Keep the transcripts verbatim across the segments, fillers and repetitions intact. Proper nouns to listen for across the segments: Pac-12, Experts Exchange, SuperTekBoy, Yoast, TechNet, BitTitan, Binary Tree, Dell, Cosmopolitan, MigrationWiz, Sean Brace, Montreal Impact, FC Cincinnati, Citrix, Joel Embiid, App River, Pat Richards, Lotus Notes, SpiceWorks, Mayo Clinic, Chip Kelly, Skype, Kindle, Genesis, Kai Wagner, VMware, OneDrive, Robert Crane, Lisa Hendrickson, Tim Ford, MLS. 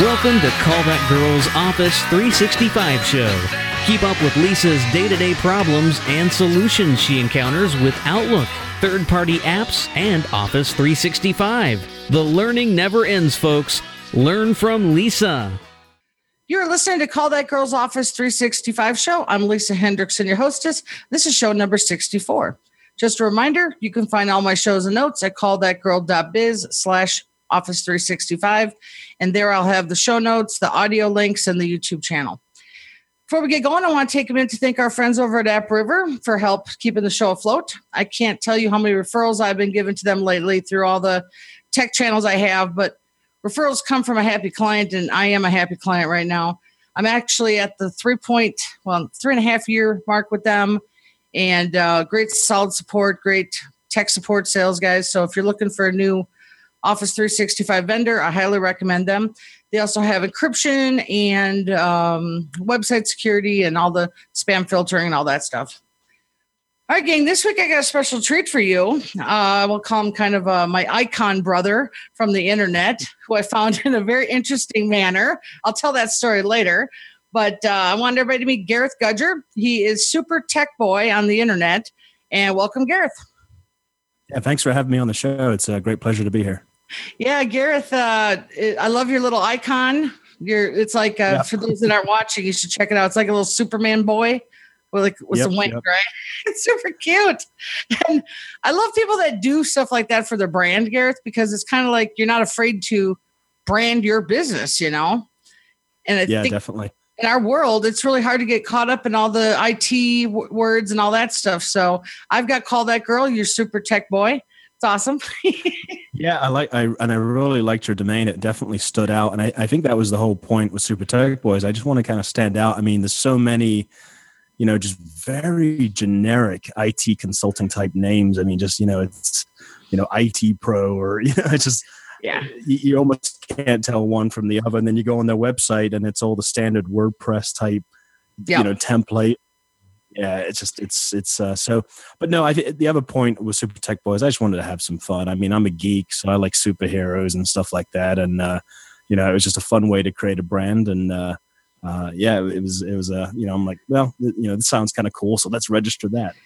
Welcome to Callback Girl's Office three sixty-five show. Keep up with Lisa's day-to-day problems and solutions she encounters with Outlook, third-party apps, and Office three sixty-five. The learning never ends, folks. Learn from Lisa. You're listening to Call That Girl's Office three sixty-five show. I'm Lisa Hendrickson, your hostess. This is show number sixty-four. Just a reminder, you can find all my shows and notes at callthatgirl.biz slash office 365. And there I'll have the show notes, the audio links, and the YouTube channel. Before we get going, I want to take a minute to thank our friends over at App River for help keeping the show afloat. I can't tell you how many referrals I've been giving to them lately through all the tech channels I have, but referrals come from a happy client, and I am a happy client right now. I'm actually at the three point, well, three and a half year mark with them, and uh, great solid support, great tech support sales guys. So if you're looking for a new Office three sixty-five vendor, I highly recommend them. They also have encryption and um, website security and all the spam filtering and all that stuff. All right, gang, this week I got a special treat for you. Uh, we'll call him kind of uh, my icon brother from the internet, who I found in a very interesting manner. I'll tell that story later. But uh, I wanted everybody to meet Gareth Gudger. He is SuperTekBoy on the internet. And welcome, Gareth. Yeah, thanks for having me on the show. It's a great pleasure to be here. Yeah, Gareth, uh, I love your little icon. You're, it's like, uh, yeah. For those that aren't watching, you should check it out. It's like a little Superman boy with, like, with yep, some wings, yep. Right? It's super cute. And I love people that do stuff like that for their brand, Gareth, because it's kind of like you're not afraid to brand your business, you know? And I yeah, think definitely. In our world, it's really hard to get caught up in all the I T w- words and all that stuff. So I've got Call That Girl, your SuperTekBoy. Awesome. yeah, I like I and I really liked your domain. It definitely stood out. And I, I think that was the whole point with SuperTekBoy is I just want to kind of stand out. I mean, there's so many, you know, just very generic I T consulting type names. I mean, just, you know, it's, you know, I T Pro or, you know, it's just, yeah, you, you almost can't tell one from the other. And then you go on their website and it's all the standard WordPress type, yeah. you know, template. Yeah, it's just, it's, it's, uh, so, but no, I th- the other point with SuperTekBoy is I just wanted to have some fun. I mean, I'm a geek, so I like superheroes and stuff like that. And, uh, you know, it was just a fun way to create a brand. And, uh, uh, yeah, it was, it was, uh, you know, I'm like, well, you know, this sounds kind of cool. So let's register that.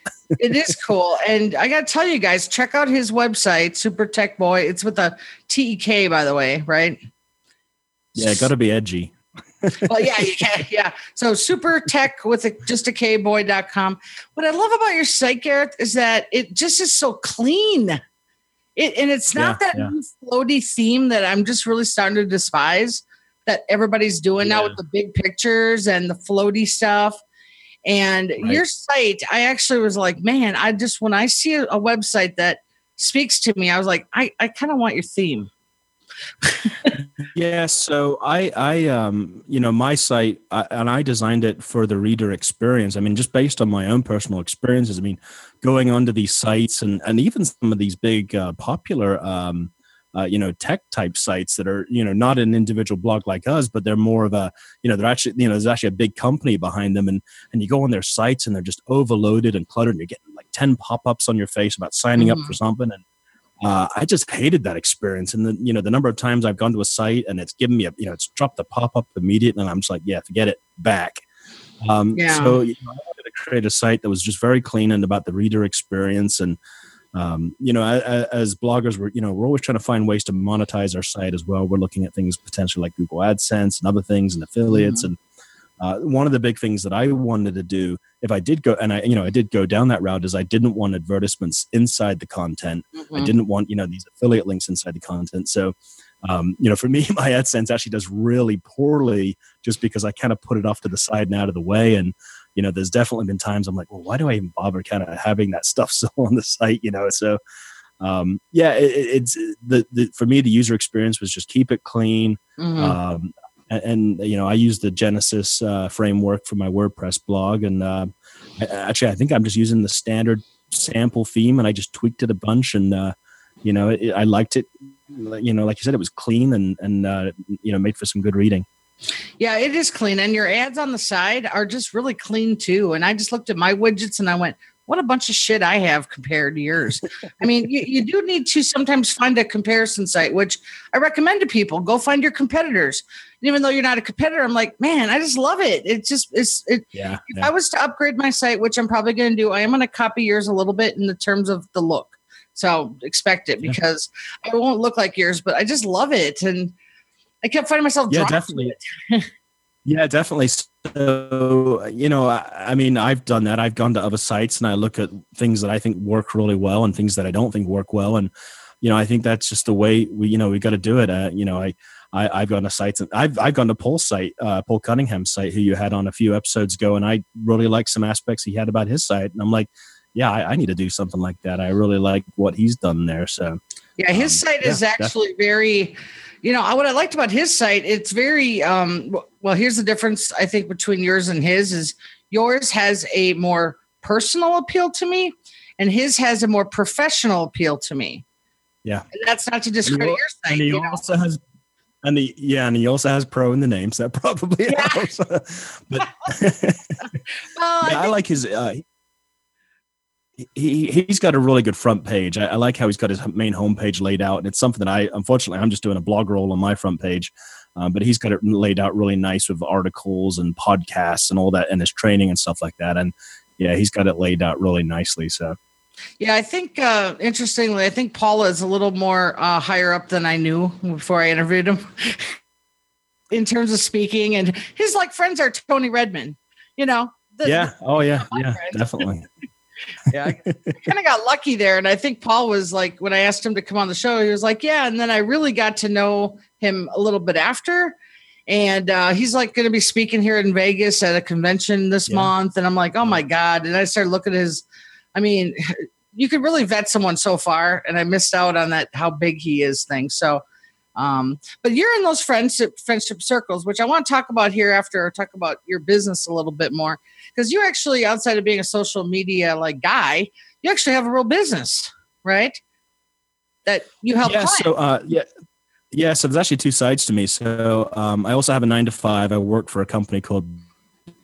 It is cool. And I got to tell you guys, check out his website, SuperTekBoy. It's with a T E K, by the way, right? Yeah, got to be edgy. Well, yeah, you can. Yeah. So SuperTek with a, just a K boy dot com. What I love about your site, Gareth, is that it just is so clean. It, and it's not yeah, that yeah. floaty theme that I'm just really starting to despise that everybody's doing yeah. now with the big pictures and the floaty stuff. And right. your site, I actually was like, man, I just, when I see a website that speaks to me, I was like, I, I kind of want your theme. yeah. So I, I, um, you know, my site I, and I designed it for the reader experience. I mean, just based on my own personal experiences, I mean, going onto these sites and, and even some of these big, uh, popular, um, uh, you know, tech type sites that are, you know, not an individual blog like us, but they're more of a, you know, they're actually, you know, there's actually a big company behind them and, and you go on their sites and they're just overloaded and cluttered and you're getting like ten pop-ups on your face about signing mm-hmm. up for something. And, Uh, I just hated that experience. And then, you know, the number of times I've gone to a site and it's given me a, you know, it's dropped the pop-up immediately. And I'm just like, yeah, forget it, back. Um, yeah. So you know, I wanted to create a site that was just very clean and about the reader experience. And, um, you know, I, I, as bloggers, we're, you know, we're always trying to find ways to monetize our site as well. We're looking at things potentially like Google AdSense and other things and affiliates. Mm-hmm. And uh, one of the big things that I wanted to do if I did go, and I, you know, I did go down that route is I didn't want advertisements inside the content. Mm-hmm. I didn't want, you know, these affiliate links inside the content. So, um, you know, for me, my AdSense actually does really poorly just because I kind of put it off to the side and out of the way. And, you know, there's definitely been times I'm like, well, why do I even bother kind of having that stuff still on the site, you know? So, um, yeah, it, it's the, the, for me, the user experience was just keep it clean. Mm-hmm. Um, And, you know, I use the Genesis uh, framework for my WordPress blog. And uh, I, actually, I think I'm just using the standard sample theme and I just tweaked it a bunch. And, uh, you know, it, I liked it. You know, like you said, it was clean and, and uh, you know, made for some good reading. Yeah, it is clean. And your ads on the side are just really clean, too. And I just looked at my widgets and I went, what a bunch of shit I have compared to yours. I mean, you, you do need to sometimes find a comparison site, which I recommend to people. Go find your competitors. And even though you're not a competitor, I'm like, man, I just love it. It just is. It, yeah, if yeah. I was to upgrade my site, which I'm probably going to do, I am going to copy yours a little bit in the terms of the look. So expect it, because yeah. I won't look like yours, but I just love it. And I kept finding myself. Yeah, definitely. yeah, definitely. So, you know, I, I mean, I've done that. I've gone to other sites and I look at things that I think work really well and things that I don't think work well. And, you know, I think that's just the way we, you know, we got to do it. Uh, you know, I, I, I've gone to sites and I've, I've gone to Paul's site, uh, Paul Cunningham's site, who you had on a few episodes ago. And I really like some aspects he had about his site. And I'm like, yeah, I, I need to do something like that. I really like what he's done there. So yeah, his um, site yeah, is actually definitely. very, you know, what I liked about his site, it's very, um, well, here's the difference I think between yours and his is yours has a more personal appeal to me and his has a more professional appeal to me. Yeah. And that's not to discredit your site. And he you also know? has, and he, yeah, and he also has pro in the name, so that probably yeah. helps. But well, I, I like his, uh, He, he's got a really good front page. I, I like how he's got his main homepage laid out. And it's something that I, unfortunately, I'm just doing a blog roll on my front page. Um, but he's got it laid out really nice with articles and podcasts and all that and his training and stuff like that. And yeah, he's got it laid out really nicely. So, yeah, I think, uh, interestingly, I think Paula is a little more uh, higher up than I knew before I interviewed him in terms of speaking. And his like friends are Tony Redmond, you know? The, yeah. Oh, yeah. Yeah, friend. Definitely. yeah, I kind of got lucky there. And I think Paul was like, when I asked him to come on the show, he was like, yeah. And then I really got to know him a little bit after. And uh, he's like going to be speaking here in Vegas at a convention this yeah. month. And I'm like, oh my God. And I started looking at his, I mean, you could really vet someone so far. And I missed out on that, how big he is thing. So, um, but you're in those friendship, friendship circles, which I want to talk about here after, or talk about your business a little bit more. Because you actually, outside of being a social media like guy, you actually have a real business, right? That you help. Yeah. Clients. So uh, yeah, yeah. So there's actually two sides to me. So um, I also have a nine to five. I work for a company called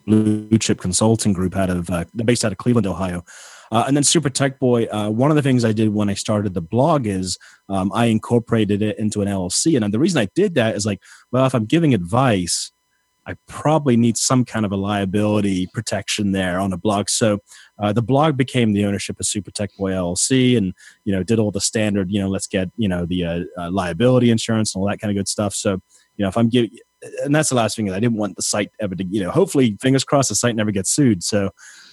Blue Chip Consulting Group out of uh, based out of Cleveland, Ohio. Uh, and then SuperTekBoy, uh, one of the things I did when I started the blog is um, I incorporated it into an L L C. And the reason I did that is like, well, if I'm giving advice, I probably need some kind of a liability protection there on a blog. So uh, the blog became the ownership of SuperTekBoy L L C, and you know did all the standard, you know, let's get you know the uh, uh, liability insurance and all that kind of good stuff. So you know if I'm giving, and that's the last thing is I didn't want the site ever to, you know, hopefully fingers crossed the site never gets sued. So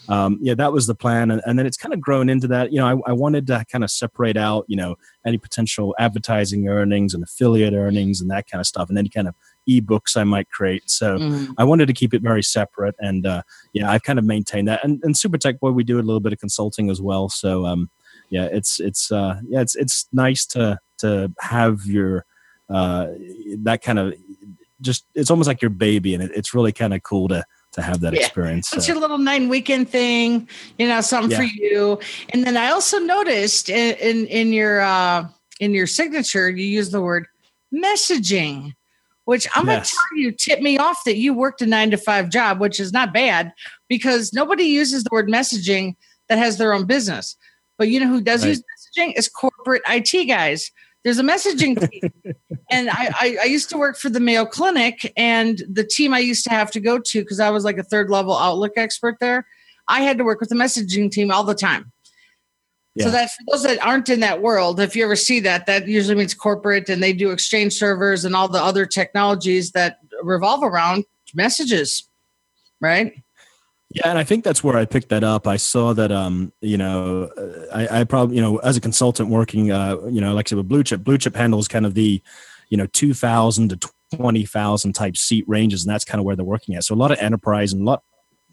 um, yeah, that was the plan, and, and then it's kind of grown into that. You know, I, I wanted to kind of separate out, you know, any potential advertising earnings and affiliate earnings and that kind of stuff, and any kind of ebooks I might create. So mm. I wanted to keep it very separate. And uh, yeah, I've kind of maintained that. And, and SuperTekBoy, we do a little bit of consulting as well. So um, yeah, it's, it's, uh, yeah, it's, it's nice to, to have your, uh, that kind of just, it's almost like your baby, and it, it's really kind of cool to, to have that yeah. experience. It's so. Your little nine weekend thing, you know, something yeah. for you. And then I also noticed in, in, in your, uh, in your signature, you use the word messaging, which I'm yes. going to tell you, tip me off that you worked a nine to five job, which is not bad, because nobody uses the word messaging that has their own business. But you know who does right. use messaging is corporate I T guys. There's a messaging team. And I, I, I used to work for the Mayo Clinic, and the team I used to have to go to, because I was like a third level Outlook expert there, I had to work with the messaging team all the time. Yeah. So that's for those that aren't in that world. If you ever see that, that usually means corporate, and they do Exchange servers and all the other technologies that revolve around messages, right? Yeah, and I think that's where I picked that up. I saw that, um, you know, I, I probably, you know, as a consultant working, uh, you know, like I said, with Blue Chip, Blue Chip handles kind of the, you know, two thousand to twenty thousand type seat ranges, and that's kind of where they're working at. So a lot of enterprise and a lot.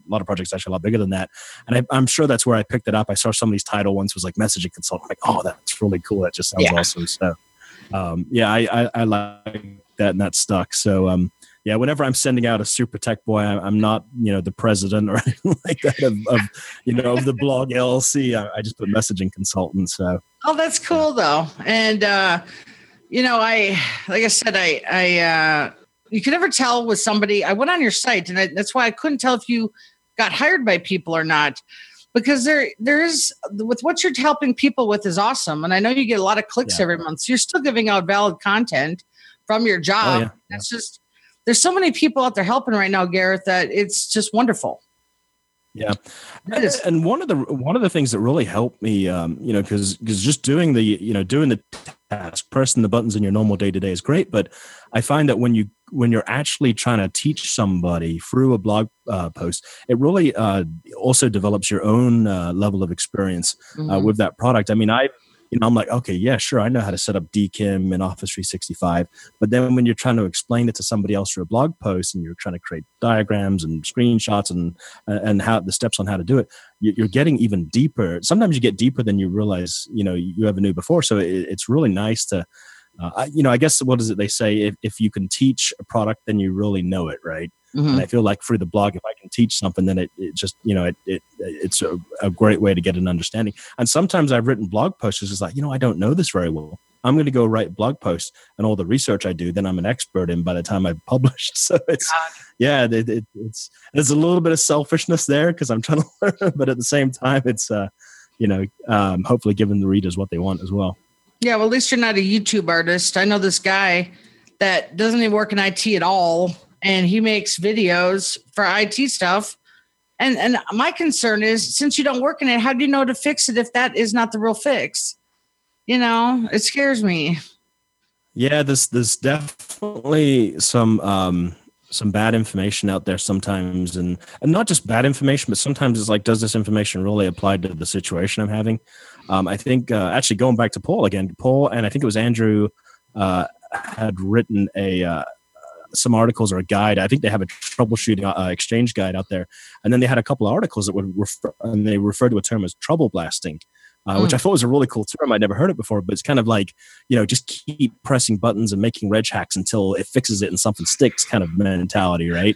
A lot of projects actually a lot bigger than that. And I, I'm sure that's where I picked it up. I saw somebody's title once was like messaging consultant. I'm like, oh, that's really cool. That just sounds yeah. awesome. So um, yeah, I, I, I like that, and that stuck. So um, yeah, whenever I'm sending out a SuperTekBoy, I, I'm not, you know, the president or anything like that of, of you know, of the blog L L C. I, I just put messaging consultant. So. Oh, that's cool though. And uh, you know, I, like I said, I, I uh, you can never tell with somebody. I went on your site, and I, that's why I couldn't tell if you got hired by people or not. because there there's with what you're helping people with is awesome. And I know you get a lot of clicks yeah. every month. So you're still giving out valid content from your job. Oh, yeah. That's yeah. just, there's so many people out there helping right now, Gareth, that it's just wonderful. Yeah. And one of the, one of the things that really helped me, um, you know, cause, cause just doing the, you know, doing the task, pressing the buttons in your normal day to day is great. But I find that when you, when you're actually trying to teach somebody through a blog uh, post, it really uh, also develops your own uh, level of experience uh, mm-hmm. with that product. I mean, I, you know, I'm like, okay, yeah, sure. I know how to set up D K I M in Office three sixty-five. But then when you're trying to explain it to somebody else through a blog post and you're trying to create diagrams and screenshots and and how the steps on how to do it, you're getting even deeper. Sometimes you get deeper than you realize, you know, you ever knew before. So it's really nice to, uh, you know, I guess what is it they say? If, if you can teach a product, then you really know it, right? Mm-hmm. And I feel like through the blog, if I can teach something, then it, it just, you know, it, it it's a, a great way to get an understanding. And sometimes I've written blog posts. It's like, you know, I don't know this very well. I'm going to go write blog posts and all the research I do, then I'm an expert in by the time I've published. So it's, yeah, it, it, it's, there's a little bit of selfishness there because I'm trying to learn, but at the same time, it's, uh, you know, um, hopefully giving the readers what they want as well. Yeah. Well, at least you're not a YouTube artist. I know this guy that doesn't even work in I T at all. And he makes videos for I T stuff. And and my concern is, since you don't work in it, how do you know to fix it if that is not the real fix? You know, it scares me. Yeah, there's, there's definitely some um, some bad information out there sometimes. And, and not just bad information, but sometimes it's like, does this information really apply to the situation I'm having? Um, I think, uh, actually, going back to Paul again, Paul, and I think it was Andrew, uh, had written a... Uh, some articles or a guide. I think they have a troubleshooting uh, exchange guide out there. And then they had a couple of articles that would refer, and they referred to a term as trouble blasting, uh, mm. which I thought was a really cool term. I'd never heard it before, but it's kind of like, you know, just keep pressing buttons and making reg hacks until it fixes it and something sticks kind of mentality. Right.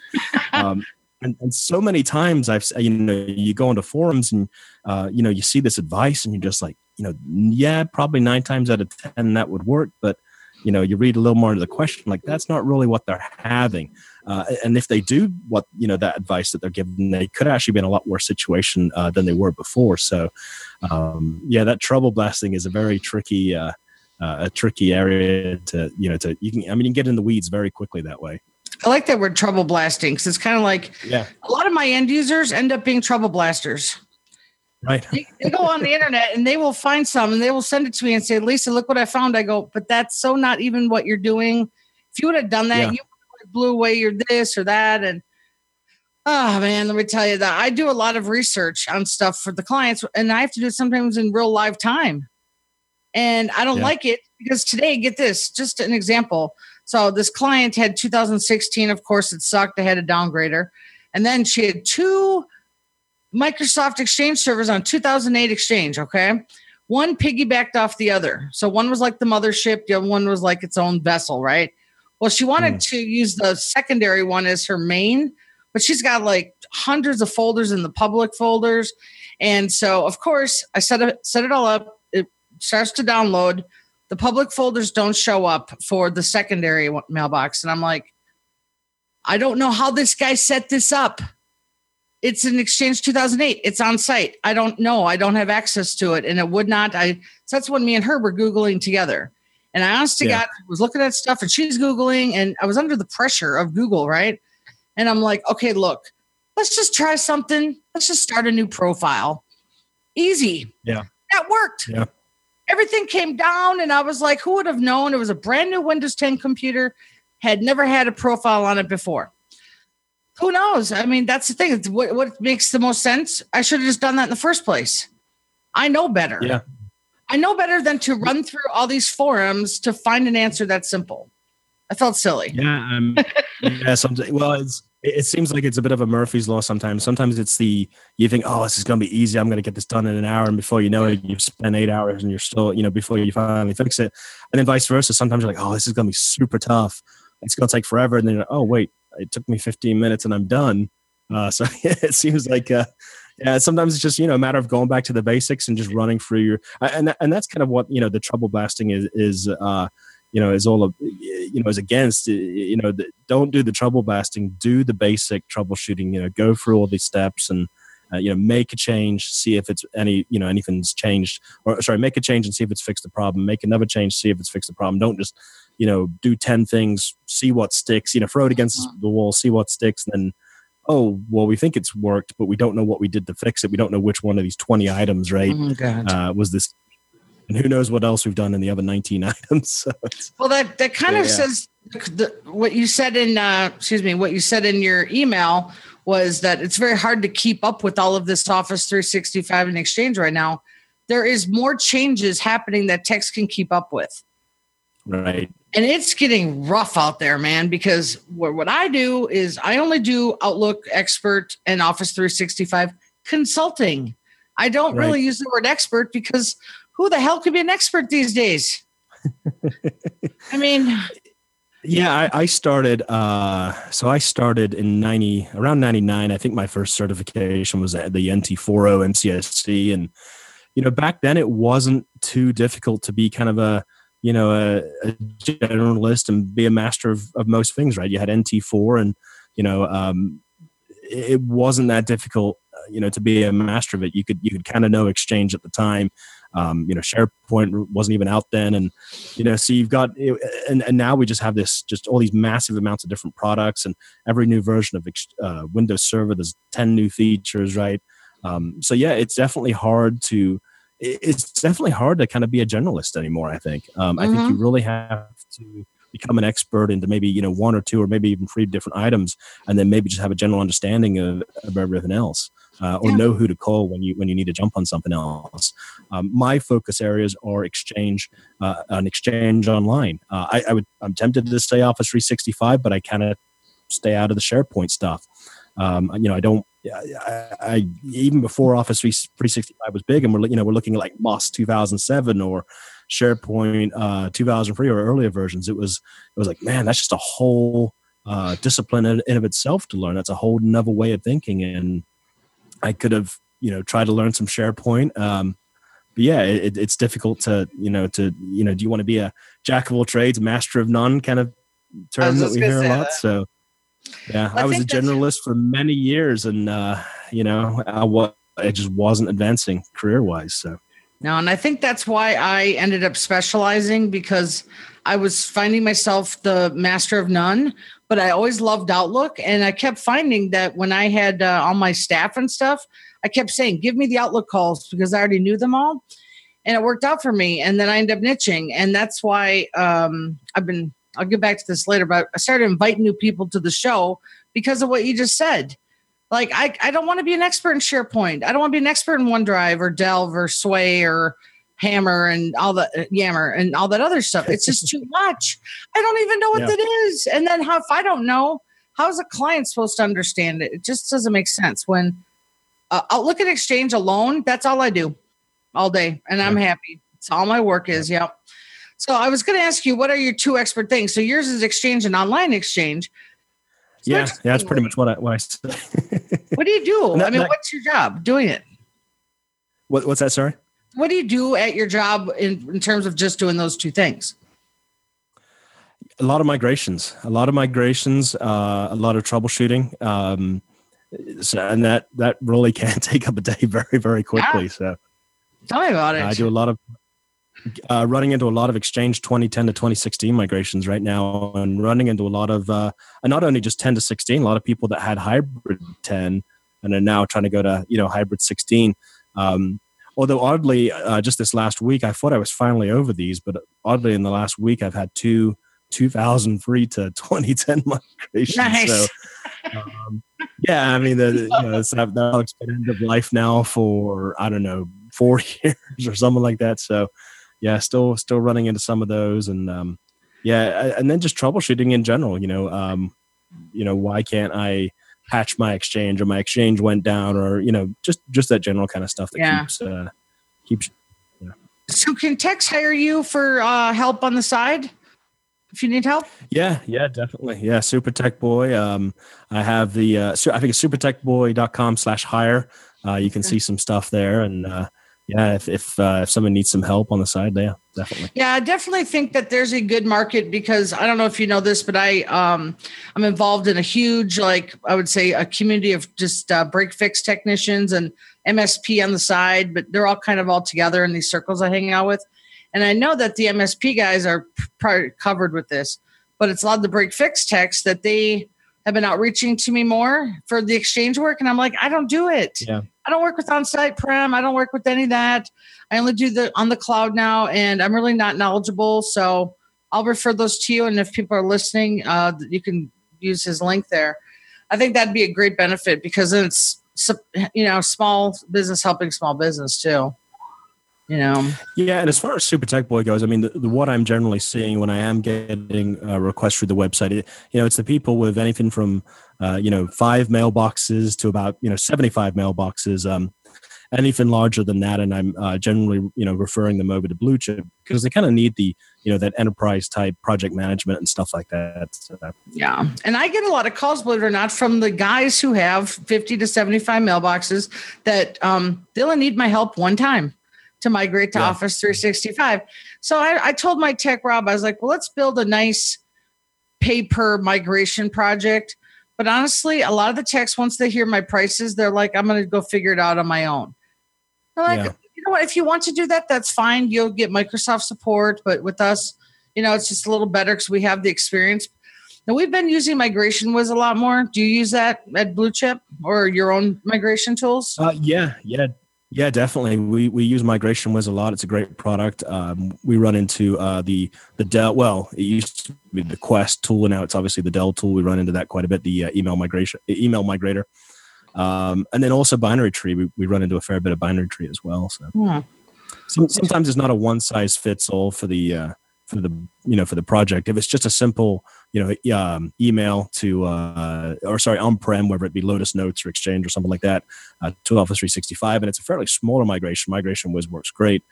um, and, and so many times I've, you know, you go into forums and, uh, you know, you see this advice and you're just like, you know, yeah, probably nine times out of ten that would work. But you know, you read a little more into the question, like that's not really what they're having. Uh, and if they do what, you know, that advice that they're given, they could actually be in a lot worse situation uh, than they were before. So um, yeah, that trouble blasting is a very tricky, uh, uh, a tricky area to, you know, to, you can, I mean, you can get in the weeds very quickly that way. I like that word trouble blasting. Cause it's kind of like yeah. a lot of my end users end up being trouble blasters. Right. they, they go on the internet and they will find some and they will send it to me and say, Lisa, look what I found. I go, but that's so not even what you're doing. If you would have done that, yeah. you would have blew away your this or that. And oh man, let me tell you that I do a lot of research on stuff for the clients and I have to do it sometimes in real live time. And I don't yeah. like it because today, get this, just an example. So this client had two thousand sixteen, of course it sucked. They had a downgrader. And then she had two Microsoft Exchange servers on two thousand eight Exchange, okay? One piggybacked off the other. So one was like the mothership, the other one was like its own vessel, right? Well, she wanted mm. to use the secondary one as her main, but she's got like hundreds of folders in the public folders. And so, of course, I set it, set it all up. It starts to download. The public folders don't show up for the secondary mailbox. And I'm like, I don't know how this guy set this up. It's in Exchange two thousand eight. It's on site. I don't know. I don't have access to it. And it would not. I so that's when me and her were Googling together. And I honestly yeah. got was looking at stuff and she's Googling and I was under the pressure of Google, right? And I'm like, okay, look, let's just try something. Let's just start a new profile. Easy. Yeah. That worked. Yeah. Everything came down and I was like, who would have known? It was a brand new Windows ten computer, had never had a profile on it before. Who knows? I mean, that's the thing. It's what, what makes the most sense? I should have just done that in the first place. I know better. Yeah. I know better than to run through all these forums to find an answer that simple. I felt silly. Yeah. Um, yeah. Well, it's, it seems like it's a bit of a Murphy's Law sometimes. Sometimes it's the, you think, oh, this is going to be easy. I'm going to get this done in an hour. And before you know it, you've spent eight hours and you're still, you know, before you finally fix it. And then vice versa. Sometimes you're like, oh, this is going to be super tough. It's going to take forever. And then you're like, oh, wait. It took me fifteen minutes and I'm done. Uh, so yeah, it seems like, uh, yeah, sometimes it's just, you know, a matter of going back to the basics and just running through your, and that, and that's kind of what, you know, the trouble blasting is, is, uh, you know, is all of, you know, is against, you know, the, don't do the trouble blasting, do the basic troubleshooting, you know, go through all these steps and, uh, you know, make a change, see if it's any, you know, anything's changed, or sorry, make a change and see if it's fixed the problem, make another change, see if it's fixed the problem. Don't just, you know, do ten things, see what sticks, you know, throw it against the wall, see what sticks, and then, oh, well, we think it's worked, but we don't know what we did to fix it. We don't know which one of these twenty items, right, oh uh, was this. And who knows what else we've done in the other nineteen items. So well, that, that kind yeah, of yeah. says the, what you said in, uh, excuse me, what you said in your email was that it's very hard to keep up with all of this Office three sixty-five and Exchange right now. There is more changes happening that techs can keep up with. Right. And it's getting rough out there, man, because what I do is I only do Outlook, Expert, and Office three sixty-five consulting. I don't right. really use the word expert because who the hell could be an expert these days? I mean, yeah, I, I started. Uh, so I started in ninety, around ninety-nine. I think my first certification was at the N T forty M C S C, and you know, back then it wasn't too difficult to be kind of a you know a, a generalist and be a master of, of most things, right? You had N T four, and you know, um, it wasn't that difficult, you know, to be a master of it. You could you could kind of know Exchange at the time. Um, you know, SharePoint wasn't even out then. And, you know, so you've got, and, and now we just have this, just all these massive amounts of different products, and every new version of uh, Windows Server, there's ten new features, right? Um, so yeah, it's definitely hard to, it's definitely hard to kind of be a generalist anymore, I think. Um, mm-hmm. I think you really have to become an expert into maybe, you know, one or two, or maybe even three different items, and then maybe just have a general understanding of, of everything else. Uh, or yeah. know who to call when you when you need to jump on something else. Um, my focus areas are Exchange, uh, an Exchange Online. Uh, I, I would I'm tempted to say Office three sixty-five, but I kind of stay out of the SharePoint stuff. Um, you know, I don't. I, I even before Office three sixty-five was big, and we're you know we're looking at like M O S two thousand seven or SharePoint uh, two thousand three or earlier versions. It was it was like, man, that's just a whole uh, discipline in, in of itself to learn. That's a whole another way of thinking. And I could have, you know, tried to learn some SharePoint. Um, but yeah, it, it's difficult to, you know, to, you know, do you want to be a jack of all trades, master of none kind of term that we hear a lot? That. So yeah, well, I, I was a generalist for many years, and, uh, you know, I, wa- I just wasn't advancing career wise. So no, and I think that's why I ended up specializing, because I was finding myself the master of none, but I always loved Outlook. And I kept finding that when I had uh, all my staff and stuff, I kept saying, give me the Outlook calls, because I already knew them all. And it worked out for me. And then I ended up niching. And that's why um, I've been, I'll get back to this later, but I started inviting new people to the show because of what you just said. Like, I, I don't want to be an expert in SharePoint. I don't want to be an expert in OneDrive or Delve or Sway or Hammer and all the uh, Yammer and all that other stuff. It's just too much. I don't even know what yeah. that is. And then how, if I don't know, how is a client supposed to understand it? It just doesn't make sense. When uh, I'll look at Exchange alone, that's all I do all day, and I'm yeah. happy. It's all my work is. Yep. Yeah. So I was going to ask you, what are your two expert things? So yours is Exchange and Online Exchange. So yeah, yeah, that's pretty much what I, what I said. What do you do? Not, I mean, not, what's your job doing it? What, what's that? Sorry. What do you do at your job in, in terms of just doing those two things? A lot of migrations, a lot of migrations, uh, a lot of troubleshooting. Um, so, and that, that really can take up a day very, very quickly. Yeah. So tell me about it. I do a lot of uh, running into a lot of Exchange twenty ten to twenty sixteen migrations right now, and running into a lot of, uh, and not only just ten to sixteen, a lot of people that had hybrid ten and are now trying to go to, you know, hybrid sixteen. Um, Although oddly, uh, just this last week, I thought I was finally over these, but oddly, in the last week, I've had two two thousand three to twenty ten migrations. Nice. So, um, yeah, I mean, the, you know, it's, that's been end of life now for, I don't know, four years or something like that. So, yeah, still still running into some of those, and um, yeah, and then just troubleshooting in general. You know, um, you know, why can't I patch my Exchange, or my Exchange went down, or, you know, just, just that general kind of stuff that yeah. keeps, uh, keeps. Yeah. So can techs hire you for uh, help on the side if you need help? Yeah, yeah, definitely. Yeah. SuperTekBoy. Um, I have the, uh, I think it's supertekboy dot com slash hire. Uh, you can okay. see some stuff there, and uh, yeah, if if, uh, if someone needs some help on the side, yeah, definitely. Yeah, I definitely think that there's a good market because I don't know if you know this, but I um I'm involved in a huge, like I would say, a community of just uh, break fix technicians and M S P on the side, but they're all kind of all together in these circles I hang out with, and I know that the M S P guys are probably covered with this, but it's a lot of the break fix techs that they have been outreaching to me more for the exchange work. And I'm like, I don't do it. Yeah. I don't work with on-site prem. I don't work with any of that. I only do the on the cloud now, and I'm really not knowledgeable. So I'll refer those to you. And if people are listening, uh, you can use his link there. I think that'd be a great benefit because it's, you know, small business helping small business too. You know. Yeah, and as far as SuperTekBoy goes, I mean, the, the, what I'm generally seeing when I am getting uh, requests through the website, it, you know, it's the people with anything from, uh, you know, five mailboxes to about, you know, seventy-five mailboxes, um, anything larger than that, and I'm uh, generally, you know, referring them over to Blue Chip because they kind of need the, you know, that enterprise type project management and stuff like that. So. Yeah, and I get a lot of calls, believe it or not, from the guys who have fifty to seventy-five mailboxes that um, they only need my help one time to migrate to yeah. Office three sixty-five. So I, I told my tech Rob, I was like, well, let's build a nice pay per migration project. But honestly, a lot of the techs, once they hear my prices, they're like, I'm going to go figure it out on my own. They're like, yeah. you know what, if you want to do that, that's fine. You'll get Microsoft support. But with us, you know, it's just a little better because we have the experience. Now we've been using MigrationWiz a lot more. Do you use that at Blue Chip or your own migration tools? Uh, yeah, yeah. Yeah, definitely. We we use MigrationWiz a lot. It's a great product. Um, we run into uh, the the Dell. Well, it used to be the Quest tool, and now it's obviously the Dell tool. We run into that quite a bit. The uh, email migration, email migrator, um, and then also Binary Tree. We we run into a fair bit of Binary Tree as well. So yeah. Some, sometimes it's not a one size fits all for the uh, for the you know for the project. If it's just a simple you know um, email to uh, or sorry on prem, whether it be Lotus Notes or Exchange or something like that. Uh, to Office three sixty-five, and it's a fairly smaller migration. MigrationWiz works great,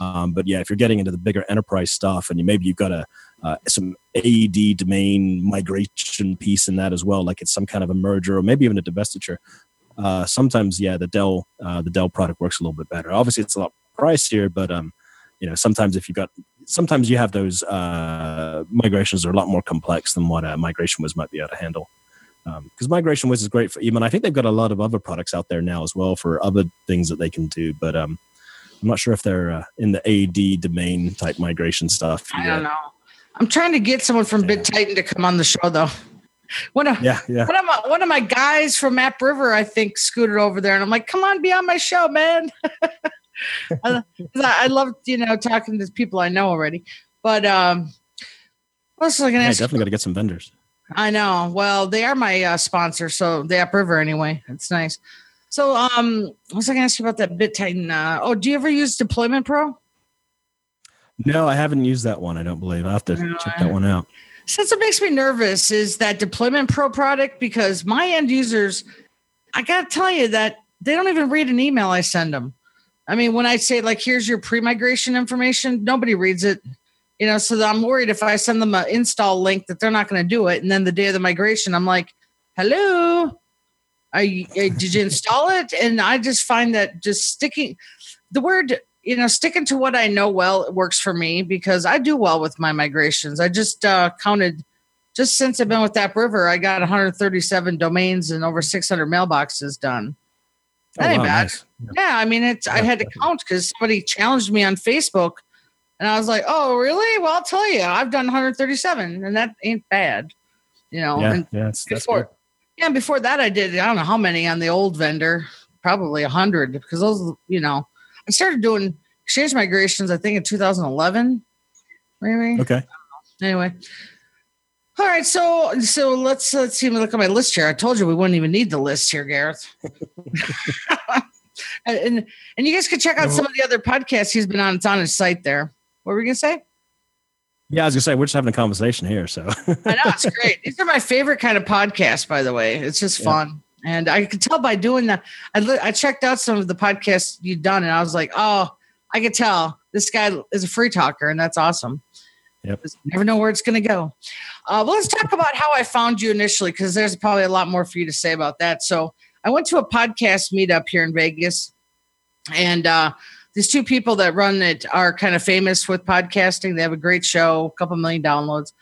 um, but yeah, if you're getting into the bigger enterprise stuff, and you, maybe you've got a uh, some A E D domain migration piece in that as well, like it's some kind of a merger or maybe even a divestiture. Uh, sometimes, yeah, the Dell uh, the Dell product works a little bit better. Obviously, it's a lot pricier, but um, you know, sometimes if you've got, sometimes you have those uh, migrations that are a lot more complex than what uh, MigrationWiz might be able to handle. Because um, MigrationWiz is great for email. I think they've got a lot of other products out there now as well for other things that they can do. But um, I'm not sure if they're uh, in the A D domain type migration stuff. I don't know. I'm trying to get someone from yeah. BitTitan to come on the show, though. One of, yeah, yeah. One of, my, one of my guys from App River, I think, scooted over there. And I'm like, come on, be on my show, man. I, I love, you know, talking to people I know already. But um, what else was I going to yeah, ask? I definitely got to get some vendors. I know. Well, they are my uh, sponsor, so the App River anyway. It's nice. So, um, what was I going to ask you about that BitTitan? Uh, oh, do you ever use Deployment Pro? No, I haven't used that one. I don't believe. I have to no, check that one out. So that's what makes me nervous is that Deployment Pro product because my end users, I got to tell you that they don't even read an email I send them. I mean, when I say like, here's your pre-migration information, nobody reads it. You know, so I'm worried if I send them an install link that they're not going to do it. And then the day of the migration, I'm like, hello, are you, did you install it? And I just find that just sticking the word, you know, sticking to what I know well, it works for me because I do well with my migrations. I just uh, counted just since I've been with App River, I got one hundred thirty-seven domains and over six hundred mailboxes done. That oh, ain't wow, bad. Nice. Yeah. yeah, I mean, it's. Yeah. I had to count because somebody challenged me on Facebook. And I was like, oh, really? Well, I'll tell you, I've done one hundred thirty-seven and that ain't bad. You know, yeah, and yeah, it's, before, that's yeah, and before that I did, I don't know how many on the old vendor, probably a hundred because those, you know, I started doing exchange migrations, I think in two thousand eleven, maybe. Okay. Anyway. All right. So, so let's, let's see, look at my list here. I told you we wouldn't even need the list here, Gareth. and, and you guys can check out some of the other podcasts he's been on. It's on his site there. What were we going to say? Yeah, I was going to say, we're just having a conversation here. So I know, it's great. These are my favorite kind of podcasts, by the way. It's just fun. Yeah. And I could tell by doing that. I, li- I checked out some of the podcasts you'd done, and I was like, oh, I could tell this guy is a free talker, and that's awesome. Yep. You never know where it's going to go. Uh, well, let's talk about how I found you initially, because there's probably a lot more for you to say about that. So I went to a podcast meetup here in Vegas, and uh, these two people that run it are kind of famous with podcasting. They have a great show, a couple million downloads.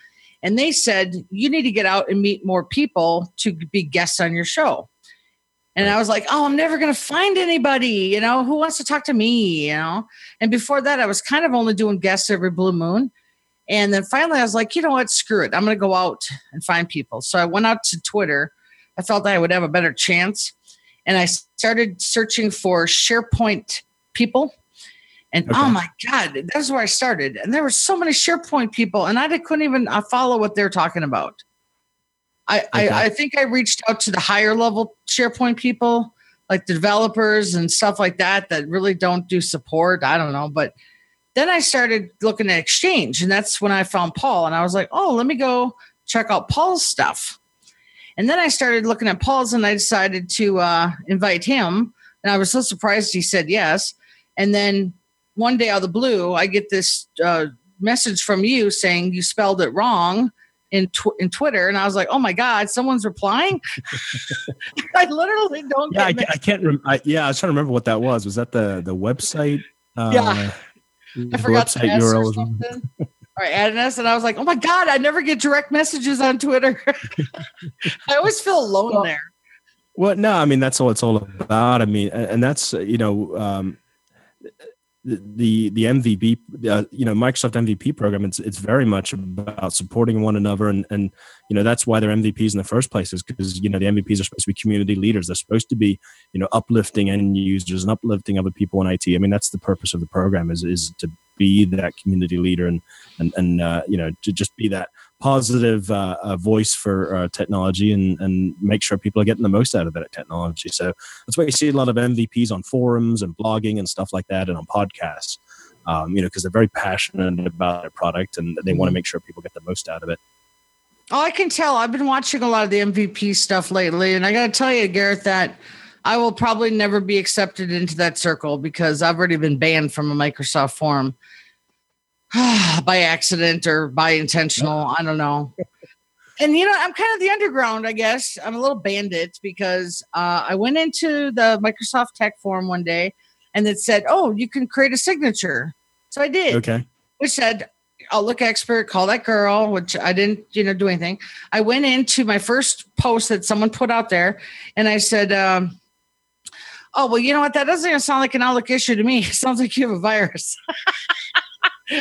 And they said, you need to get out and meet more people to be guests on your show. And I was like, oh, I'm never going to find anybody, you know, who wants to talk to me, you know? And before that, I was kind of only doing guests every blue moon. And then finally I was like, you know what, screw it. I'm going to go out and find people. So I went out to Twitter. I felt that I would have a better chance. And I started searching for SharePoint people. And okay. oh my God, that was where I started. And there were so many SharePoint people and I couldn't even follow what they're talking about. I, okay. I, I think I reached out to the higher level SharePoint people, like the developers and stuff like that, that really don't do support. I don't know. But then I started looking at Exchange, and that's when I found Paul. And I was like, oh, let me go check out Paul's stuff. And then I started looking at Paul's, and I decided to uh, invite him. And I was so surprised he said yes. And then one day out of the blue, I get this uh, message from you saying you spelled it wrong in tw- in Twitter. And I was like, oh my God, someone's replying. I literally don't yeah, get I, I can't rem- I, yeah, I was trying to remember what that was. Was that the, the website? Uh, yeah. I forgot the website U R L or something. All right, added an S, and I was like, oh my God, I never get direct messages on Twitter. I always feel alone well, there. Well, no, I mean, that's all it's all about. I mean, and that's, you know, um, the the M V P, uh, you know, Microsoft M V P program, it's it's very much about supporting one another. And, and you know, that's why they're M V Ps in the first place, is because, you know, the M V Ps are supposed to be community leaders. They're supposed to be, you know, uplifting end users and uplifting other people in I T. I mean, that's the purpose of the program, is is to be that community leader and, and, and uh, you know, to just be that positive uh, uh, voice for uh, technology and, and make sure people are getting the most out of that technology. So that's why you see a lot of M V Ps on forums and blogging and stuff like that, and on podcasts, um, you know, because they're very passionate about their product and they want to make sure people get the most out of it. Oh, I can tell. I've been watching a lot of the M V P stuff lately. And I got to tell you, Gareth, that I will probably never be accepted into that circle because I've already been banned from a Microsoft forum. By accident or by intentional, I don't know. And, you know, I'm kind of the underground, I guess. I'm a little bandit because uh, I went into the Microsoft Tech Forum one day and it said, oh, you can create a signature. So I did. Okay. Which said, Outlook expert, call that girl, which I didn't, you know, do anything. I went into my first post that someone put out there and I said, um, oh, well, you know what? That doesn't even sound like an Outlook issue to me. It sounds like you have a virus.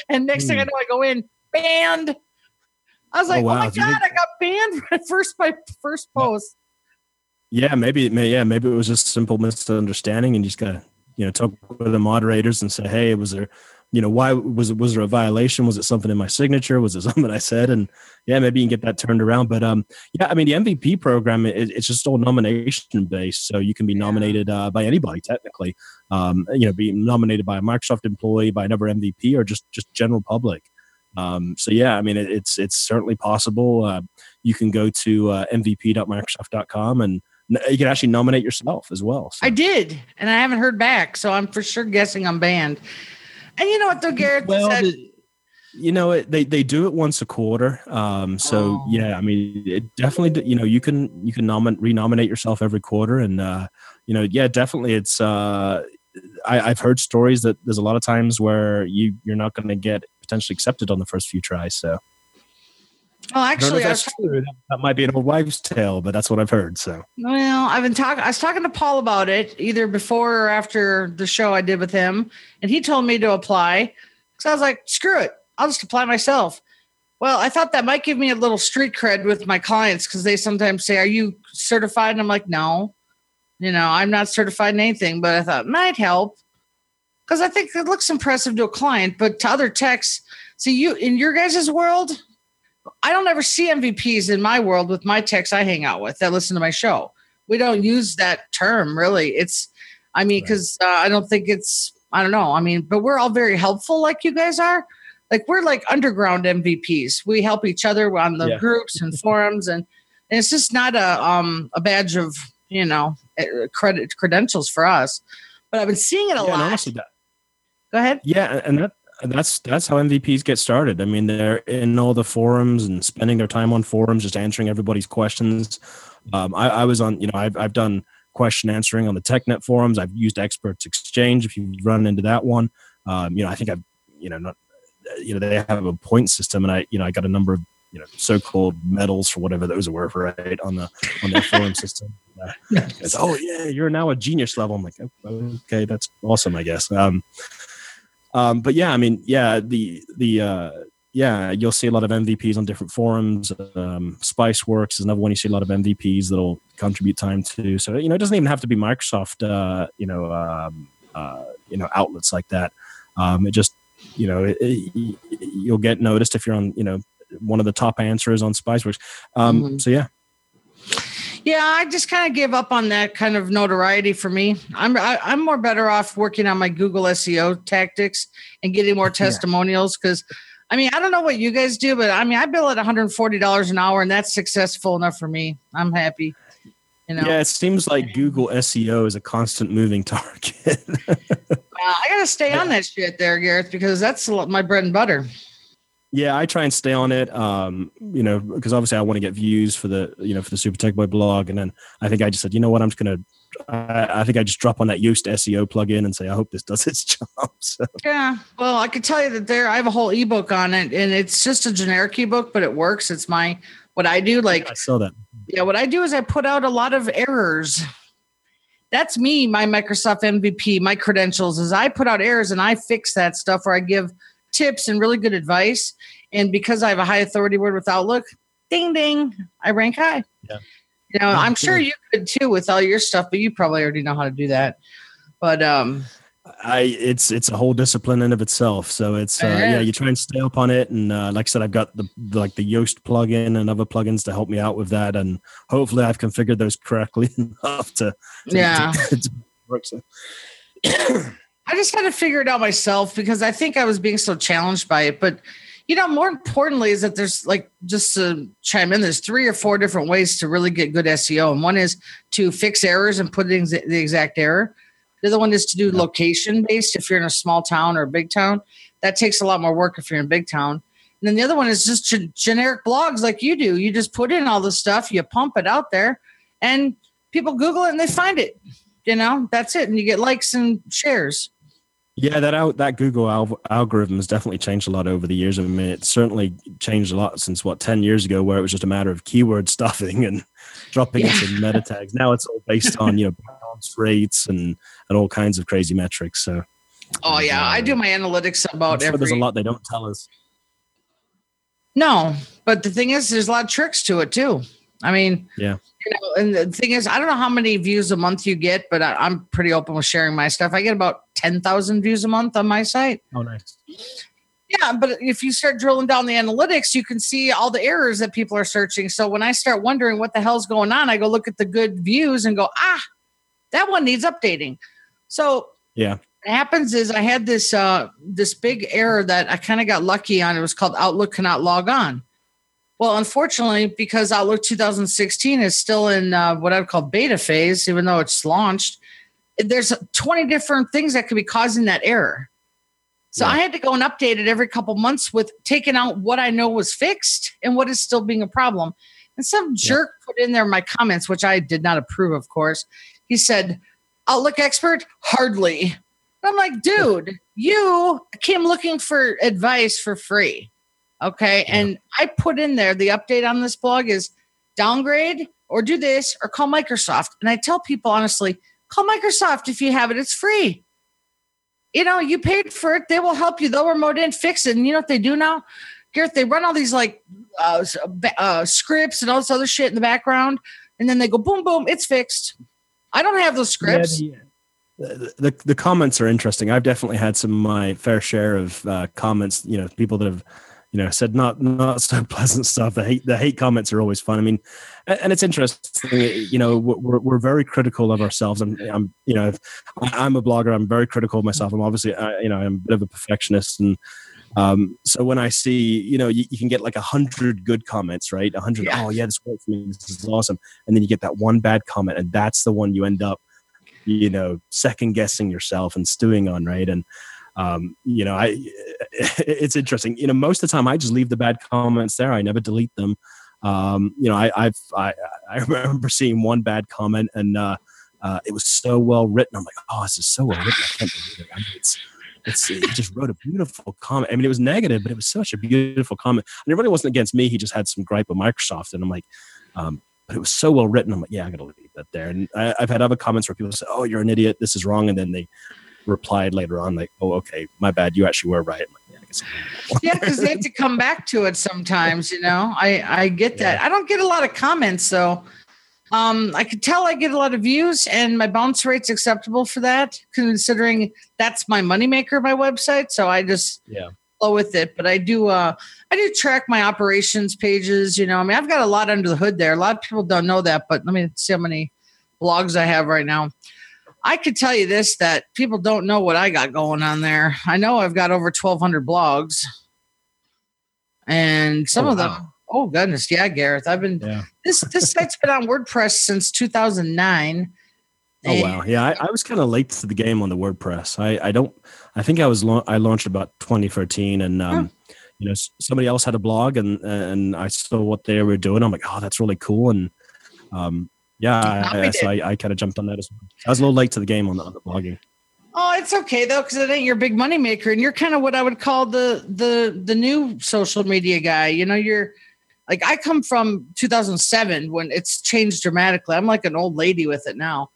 And next thing I know, I go in, banned. I was like, oh, wow. oh my God, I got banned first by first post. Yeah, maybe it may, yeah, maybe it was just a simple misunderstanding, and you just gotta, you know, talk with the moderators and say, hey, was there, you know, why was it was there a violation? Was it something in my signature? Was it something I said? And yeah, maybe you can get that turned around. But um, yeah, I mean, the M V P program, it, it's just all nomination based, so you can be nominated uh, by anybody technically. Um, you know, being nominated by a Microsoft employee, by another M V P, or just just general public. Um, so yeah, I mean, it, it's it's certainly possible. Uh, you can go to uh, M V P dot microsoft dot com and you can actually nominate yourself as well. So. I did, and I haven't heard back, so I'm for sure guessing I'm banned. And you know what, though, Gareth? Well, said- the, you know, it, they, they do it once a quarter. Um, so, oh. yeah, I mean, it definitely, you know, you can you can nominate, renominate yourself every quarter. And, uh, you know, yeah, definitely it's uh, I, I've heard stories that there's a lot of times where you, you're not going to get potentially accepted on the first few tries. So. Well, actually, I I was true. Talk- that might be an old wives' tale, but that's what I've heard. So, well, I've been talking. I was talking to Paul about it either before or after the show I did with him, and he told me to apply. So I was like, "Screw it, I'll just apply myself." Well, I thought that might give me a little street cred with my clients because they sometimes say, "Are you certified?" And I'm like, "No, you know, I'm not certified in anything." But I thought might help because I think it looks impressive to a client, but to other techs. See, you in your guys' world. I don't ever see M V Ps in my world with my techs I hang out with that listen to my show. We don't use that term really. It's, I mean, because uh, I don't think it's, I don't know. I mean, but we're all very helpful like you guys are. Like we're like underground M V Ps. We help each other on the yeah. groups and forums, and, and it's just not a um a badge of, you know, credit credentials for us. But I've been seeing it a yeah, lot. Honestly, that, Go ahead. Yeah, and that. That's that's how M V Ps get started. I mean, they're in all the forums and spending their time on forums, just answering everybody's questions. Um, I, I was on, you know, I've I've done question answering on the TechNet forums. I've used Experts Exchange if you run into that one. Um, you know, I think I've, you know, not, you know, they have a point system, and I, you know, I got a number of, you know, so-called medals for whatever those were, right, on the on their forum system. Uh, yes. It's, oh yeah, you're now a genius level. I'm like, oh, okay, that's awesome, I guess. Um, um, but yeah, I mean, yeah, the the uh, yeah, you'll see a lot of M V Ps on different forums. Um, SpiceWorks is another one. You see a lot of M V Ps that'll contribute time to. So you know, it doesn't even have to be Microsoft. Uh, you know, um, uh, you know, outlets like that. Um, it just, you know, it, it, you'll get noticed if you're on, you know, one of the top answers on SpiceWorks. Um, mm-hmm. So, yeah. Yeah, I just kind of gave up on that kind of notoriety for me. I'm I, I'm more better off working on my Google S E O tactics and getting more testimonials because, yeah. I mean, I don't know what you guys do, but, I mean, I bill at one hundred forty dollars an hour, and that's successful enough for me. I'm happy. You know? Yeah, it seems like Google S E O is a constant moving target. uh, I got to stay on that shit there, Gareth, because that's my bread and butter. Yeah, I try and stay on it, um, you know, because obviously I want to get views for the, you know, for the SuperTekBoy blog. And then I think I just said, you know what, I'm just going to, I think I just drop on that Yoast S E O plugin and say, I hope this does its job. So. Yeah, well, I can tell you that there, I have a whole ebook on it, and it's just a generic ebook, but it works. It's my, what I do, like, yeah, I saw that. Yeah, what I do is I put out a lot of errors. That's me, my Microsoft M V P, my credentials is I put out errors and I fix that stuff, or I give tips and really good advice. And because I have a high authority word with Outlook, ding, ding, I rank high. Yeah. You know, I'm sure you could too with all your stuff, but you probably already know how to do that. But um, I it's it's a whole discipline in of itself. So it's, uh, yeah, you try and stay up on it. And uh, like I said, I've got the like the Yoast plugin and other plugins to help me out with that. And hopefully I've configured those correctly enough to, to yeah. To, to work, so. I just had to figure it out myself because I think I was being so challenged by it. But, you know, more importantly is that there's like, just to chime in, there's three or four different ways to really get good S E O. And one is to fix errors and put in the exact error. The other one is to do location based. If you're in a small town or a big town, that takes a lot more work if you're in a big town. And then the other one is just g- generic blogs like you do. You just put in all the stuff, you pump it out there, and people Google it and they find it, you know, that's it. And you get likes and shares. Yeah, that out, that Google al- algorithm has definitely changed a lot over the years. I mean, it's certainly changed a lot since, what, ten years ago, where it was just a matter of keyword stuffing and dropping yeah. into meta tags. Now it's all based on, you know, bounce rates and, and all kinds of crazy metrics. So, oh, yeah. Uh, I do my analytics about sure every... There's a lot they don't tell us. No, but the thing is, there's a lot of tricks to it, too. I mean, yeah. You know, and the thing is, I don't know how many views a month you get, but I, I'm pretty open with sharing my stuff. I get about ten thousand views a month on my site. Oh, nice. Yeah, but if you start drilling down the analytics, you can see all the errors that people are searching. So when I start wondering what the hell's going on, I go look at the good views and go, ah, that one needs updating. So yeah, what happens is I had this uh, this big error that I kind of got lucky on. It was called Outlook cannot log on. Well, unfortunately, because Outlook two thousand sixteen is still in uh, what I would call beta phase, even though it's launched, there's twenty different things that could be causing that error. So yeah. I had to go and update it every couple months with taking out what I know was fixed and what is still being a problem. And some jerk yeah. put in there my comments, which I did not approve, of course. He said, Outlook expert, hardly. And I'm like, dude, you came looking for advice for free. Okay. Yeah. And I put in there, the update on this blog is downgrade or do this or call Microsoft. And I tell people, honestly, call Microsoft. If you have it, it's free. You know, you paid for it. They will help you. They'll remote in, fix it. And you know what they do now, Gareth? They run all these like uh, uh, scripts and all this other shit in the background. And then they go, boom, boom, it's fixed. I don't have those scripts. Yeah, yeah. The, the the comments are interesting. I've definitely had some of my fair share of uh, comments, you know, people that have, you know, said not not so pleasant stuff. The hate the hate comments are always fun. I mean, and it's interesting. You know, we're we're very critical of ourselves. I'm I'm you know, I'm a blogger. I'm very critical of myself. I'm obviously I, you know I'm a bit of a perfectionist, and um, so when I see you know you, you can get like a hundred good comments, right? A hundred. Yeah. Oh yeah, this worked for me. This is awesome. And then you get that one bad comment, and that's the one you end up, you know, second guessing yourself and stewing on, right? And Um, you know, I, it's interesting, you know, most of the time I just leave the bad comments there. I never delete them. Um, you know, I, I've, I, I remember seeing one bad comment and, uh, Uh, it was so well written. I'm like, oh, this is so well written. I can't believe it. I mean, it's, it's, he just wrote a beautiful comment. I mean, it was negative, but it was such a beautiful comment. And it really wasn't against me. He just had some gripe with Microsoft. And I'm like, um, but it was so well written. I'm like, yeah, I'm going to leave that there. And I, I've had other comments where people say, oh, you're an idiot. This is wrong. And then they replied later on, like, oh, okay, my bad. You actually were right. Yeah, because they have to come back to it sometimes, you know. I, I get that. Yeah. I don't get a lot of comments, though. Um, I could tell I get a lot of views, and my bounce rate's acceptable for that, considering that's my moneymaker, my website. So I just yeah. go with it. But I do uh, I do track my operations pages, you know. I mean, I've got a lot under the hood there. A lot of people don't know that, but let me see how many blogs I have right now. I could tell you this, that people don't know what I got going on there. I know I've got over twelve hundred blogs, and some oh, of them, wow. oh goodness. Yeah. Gareth, I've been, yeah. this, this site's been on WordPress since two thousand nine. Oh, and, wow. Yeah. I, I was kind of late to the game on the WordPress. I, I don't, I think I was, la- I launched about twenty thirteen, and, um, huh. you know, somebody else had a blog, and, and I saw what they were doing. I'm like, oh, that's really cool. And, um, Yeah, I, I, so I, I kind of jumped on that as well. I was a little late to the game on the, on the blogging. Oh, it's okay, though, because it ain't your big moneymaker. And you're kind of what I would call the the the new social media guy. You know, you're like, I come from two thousand seven when it's changed dramatically. I'm like an old lady with it now.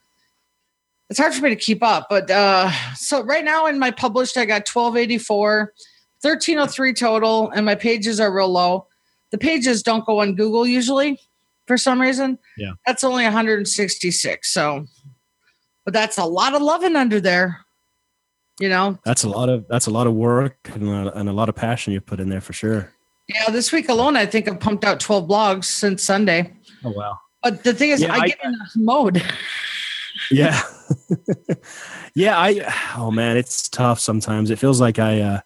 It's hard for me to keep up. But uh, so right now in my published, I got twelve eighty-four, thirteen oh three total, and my pages are real low. The pages don't go on Google usually. For some reason, yeah, that's only one hundred sixty-six. So, but that's a lot of loving under there, you know. That's a lot of that's a lot of work and a, and a lot of passion you put in there for sure. Yeah, this week alone, I think I've pumped out twelve blogs since Sunday. Oh wow! But the thing is, yeah, I, I get in that mode. yeah, yeah. I oh man, it's tough sometimes. It feels like I. Uh,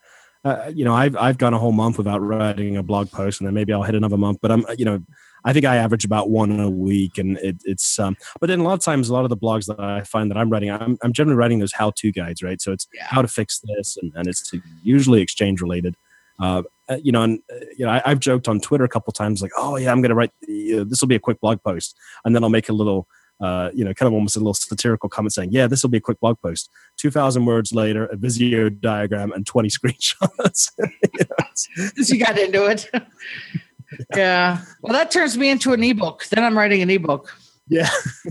Uh, you know, I've I've gone a whole month without writing a blog post, and then maybe I'll hit another month. But I'm, you know, I think I average about one a week, and it, it's. Um, but then a lot of times, a lot of the blogs that I find that I'm writing, I'm I'm generally writing those how-to guides, right? So it's yeah. how to fix this, and, and it's usually exchange related. Uh, you know, and you know, I, I've joked on Twitter a couple of times, like, oh yeah, I'm going to write the, uh, this will be a quick blog post, and then I'll make a little. Uh, you know, kind of almost a little satirical comment saying, yeah, this will be a quick blog post. two thousand words later, a Visio diagram and twenty screenshots. you, you got into it. yeah. yeah. Well, that turns me into an ebook. Then I'm writing an ebook. Yeah.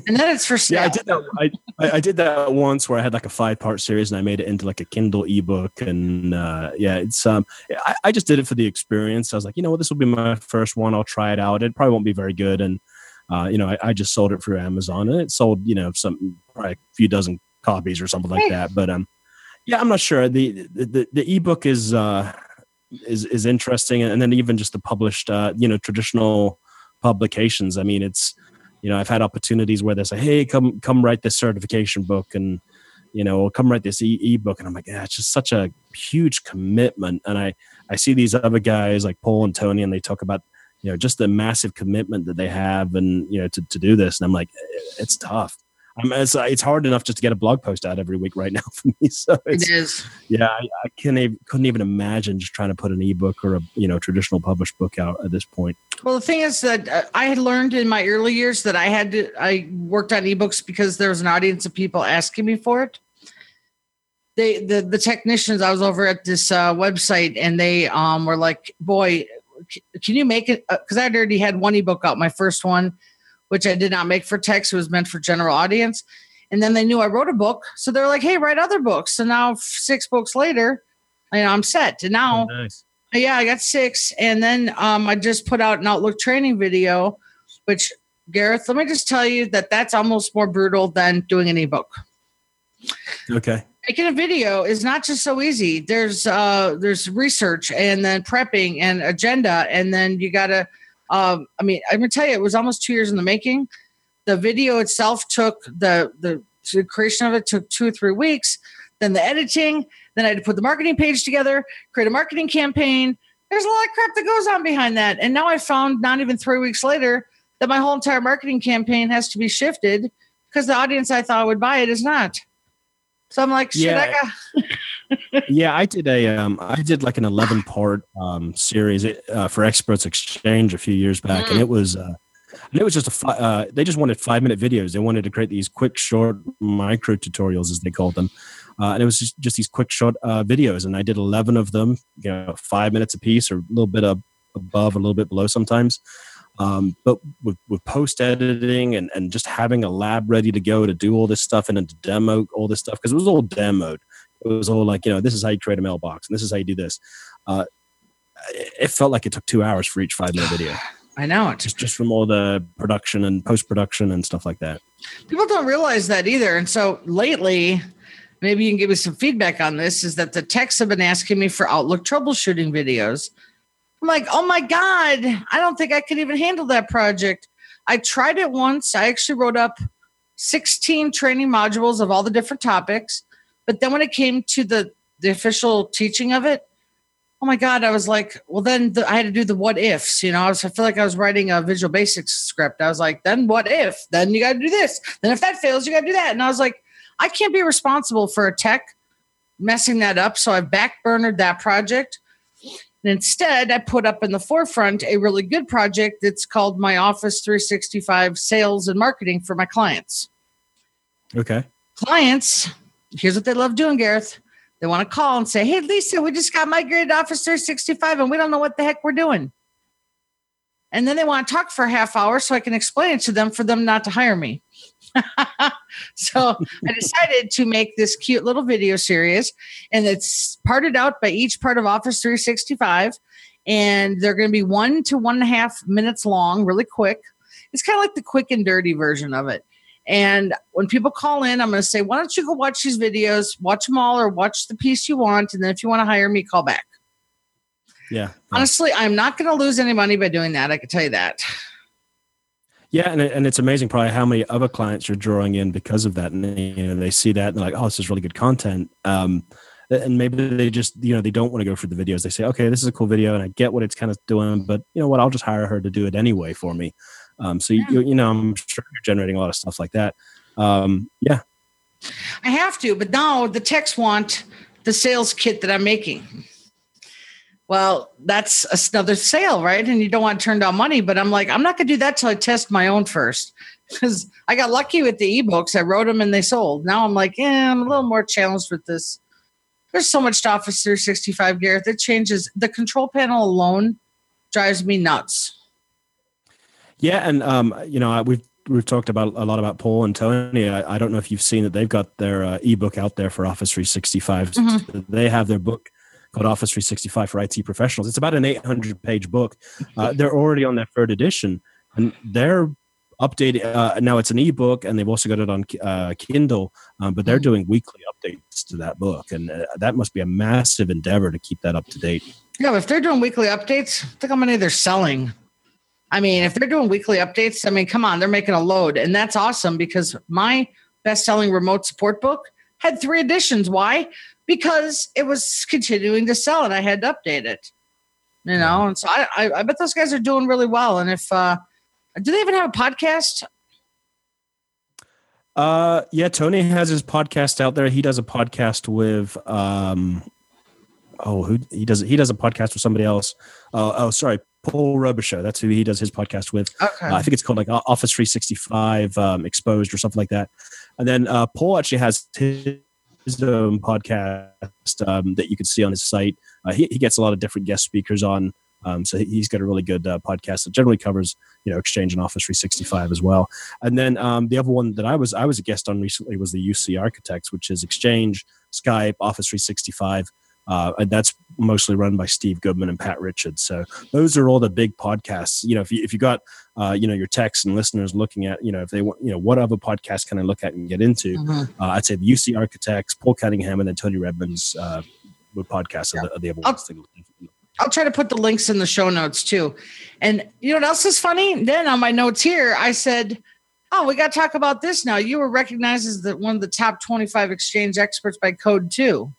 And then it's for sale. Yeah, I did that. I, I did that once where I had like a five part series and I made it into like a Kindle ebook. And uh, yeah, it's, um, I, I just did it for the experience. I was like, you know what, this will be my first one. I'll try it out. It probably won't be very good. And, Uh, you know, I, I just sold it through Amazon, and it sold, you know, some probably a few dozen copies or something like that. But um, yeah, I'm not sure. The the the ebook is uh is is interesting, and then even just the published, uh, you know, traditional publications. I mean, it's, you know, I've had opportunities where they say, hey, come come write this certification book, and you know, or come write this e- ebook, and I'm like, yeah, it's just such a huge commitment. And I I see these other guys like Paul and Tony, and they talk about, you know, just the massive commitment that they have, and you know, to, to do this, and I'm like, it's tough. I'm it's, it's hard enough just to get a blog post out every week right now for me. So it's, it is. Yeah, I, I can't even, couldn't even imagine just trying to put an ebook or a you know traditional published book out at this point. Well, the thing is that I had learned in my early years that I had to I worked on ebooks because there was an audience of people asking me for it. They the the technicians I was over at this uh, website, and they um were like, boy. Can you make it? Because I'd already had one ebook out, my first one, which I did not make for text. It was meant for general audience. And then they knew I wrote a book. So they're like, hey, write other books. So now six books later, you know, I'm set. And now, oh, nice. yeah, I got six. And then um, I just put out an Outlook training video, which, Gareth, let me just tell you that that's almost more brutal than doing an ebook. Okay. Making a video is not just so easy. There's uh, there's research, and then prepping, and agenda, and then you gotta. Um, I mean, I'm gonna tell you, it was almost two years in the making. The video itself took the the, the creation of it took two or three weeks. Then the editing. Then I had to put the marketing page together, create a marketing campaign. There's a lot of crap that goes on behind that. And now I found, not even three weeks later, that my whole entire marketing campaign has to be shifted because the audience I thought would buy it is not. So I'm like, shit, yeah. I got. yeah, I did a, um, I did like an eleven part um, series uh, for Experts Exchange a few years back, mm. and it was, uh, And it was just a, fi- uh, they just wanted five minute videos. They wanted to create these quick, short micro tutorials, as they called them. Uh, and it was just, just these quick, short uh, videos. And I did eleven of them, you know, five minutes a piece, or a little bit up above, a little bit below sometimes. Um, but with, with post editing and, and just having a lab ready to go to do all this stuff and to demo all this stuff, because it was all demoed. It was all like, you know, this is how you create a mailbox and this is how you do this. Uh, it felt like it took two hours for each five-minute video. I know. It's just, just from all the production and post-production and stuff like that. People don't realize that either. And so lately, maybe you can give me some feedback on this, is that the techs have been asking me for Outlook troubleshooting videos. I'm like, oh my God, I don't think I could even handle that project. I tried it once. I actually wrote up sixteen training modules of all the different topics. But then when it came to the, the official teaching of it, oh my God, I was like, well, then the, I had to do the what ifs. You know, I, was, I feel like I was writing a Visual Basic script. I was like, then what if? Then you got to do this. Then if that fails, you got to do that. And I was like, I can't be responsible for a tech messing that up. So I backburnered that project. And instead, I put up in the forefront a really good project that's called My Office three sixty-five Sales and Marketing for my clients. Okay. Clients, here's what they love doing, Gareth. They want to call and say, hey, Lisa, we just got migrated to Office three sixty-five and we don't know what the heck we're doing. And then they want to talk for a half hour so I can explain it to them for them not to hire me. So I decided to make this cute little video series, and it's parted out by each part of Office three sixty-five, and they're going to be one to one and a half minutes long, really quick. It's kind of like the quick and dirty version of it. And when people call in, I'm going to say, why don't you go watch these videos, watch them all, or watch the piece you want. And then if you want to hire me, call back. Yeah. Honestly, I'm not going to lose any money by doing that. I can tell you that. Yeah, and and it's amazing probably how many other clients you're drawing in because of that. And you know, they see that and they're like, oh, this is really good content. Um, and maybe they just, you know, they don't want to go for the videos. They say, okay, this is a cool video and I get what it's kind of doing, but you know what, I'll just hire her to do it anyway for me. Um, so, yeah. you, you know, I'm sure you're generating a lot of stuff like that. Um, yeah. I have to, but now the techs want the sales kit that I'm making. Well, that's another sale, right? And you don't want to turn down money, but I'm like, I'm not going to do that till I test my own first. Because I got lucky with the eBooks. I wrote them and they sold. Now I'm like, yeah, I'm a little more challenged with this. There's so much to Office three sixty-five, Gareth. It changes. The control panel alone drives me nuts. Yeah. And, um, you know, we've, we've talked about a lot about Paul and Tony. I, I don't know if you've seen that they've got their uh, ebook out there for Office three sixty-five. Mm-hmm. So they have their book called Office three sixty-five for I T Professionals. It's about an eight hundred page book. Uh, they're already on their third edition and they're updated. Uh, now it's an ebook and they've also got it on uh, Kindle, um, but they're doing weekly updates to that book. And uh, that must be a massive endeavor to keep that up to date. Yeah, but if they're doing weekly updates, think how many they're selling. I mean, if they're doing weekly updates, I mean, come on, they're making a load. And that's awesome because my best-selling remote support book had three editions. Why? Because it was continuing to sell and I had to update it, you know? And so I, I, I bet those guys are doing really well. And if, uh, do they even have a podcast? Uh, yeah. Tony has his podcast out there. He does a podcast with, um, Oh, who he does he does a podcast with somebody else. Uh, oh, sorry, Paul Robichaux. That's who he does his podcast with. Okay. Uh, I think it's called like Office three sixty-five um, Exposed or something like that. And then uh, Paul actually has his own podcast um, that you can see on his site. Uh, he, he gets a lot of different guest speakers on. Um, so he's got a really good uh, podcast that generally covers, you know, Exchange and Office three sixty-five as well. And then um, the other one that I was I was a guest on recently was the U C Architects, which is Exchange, Skype, Office three sixty-five. Uh, and that's mostly run by Steve Goodman and Pat Richards. So those are all the big podcasts. You know, if you, if you got, uh, you know, your techs and listeners looking at, you know, if they want, you know, what other podcast can I look at and get into? Mm-hmm. Uh, I'd say the U C Architects, Paul Cunningham, and then Tony Redmond's uh, podcasts yeah. are the other ones. I'll, I'll try to put the links in the show notes too. And you know what else is funny? Then on my notes here, I said, oh, we got to talk about this now. You were recognized as the, one of the top twenty-five Exchange experts by Code Two.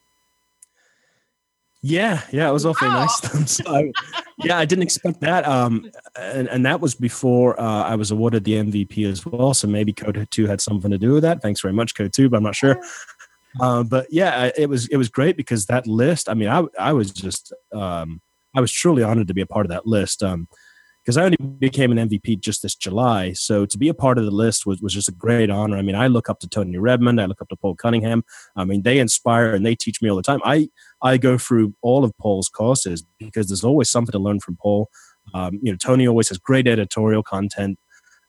Yeah, yeah, it was awfully wow. nice. So I, yeah, I didn't expect that. Um, and, and that was before uh, I was awarded the M V P as well. So maybe Code Two had something to do with that. Thanks very much, Code Two, but I'm not sure. Uh, but yeah, it was it was great because that list. I mean, I I was just um, I was truly honored to be a part of that list. Um, because I only became an M V P just this July. So to be a part of the list was, was just a great honor. I mean, I look up to Tony Redmond. I look up to Paul Cunningham. I mean, they inspire and they teach me all the time. I, I go through all of Paul's courses because there's always something to learn from Paul. Um, you know, Tony always has great editorial content.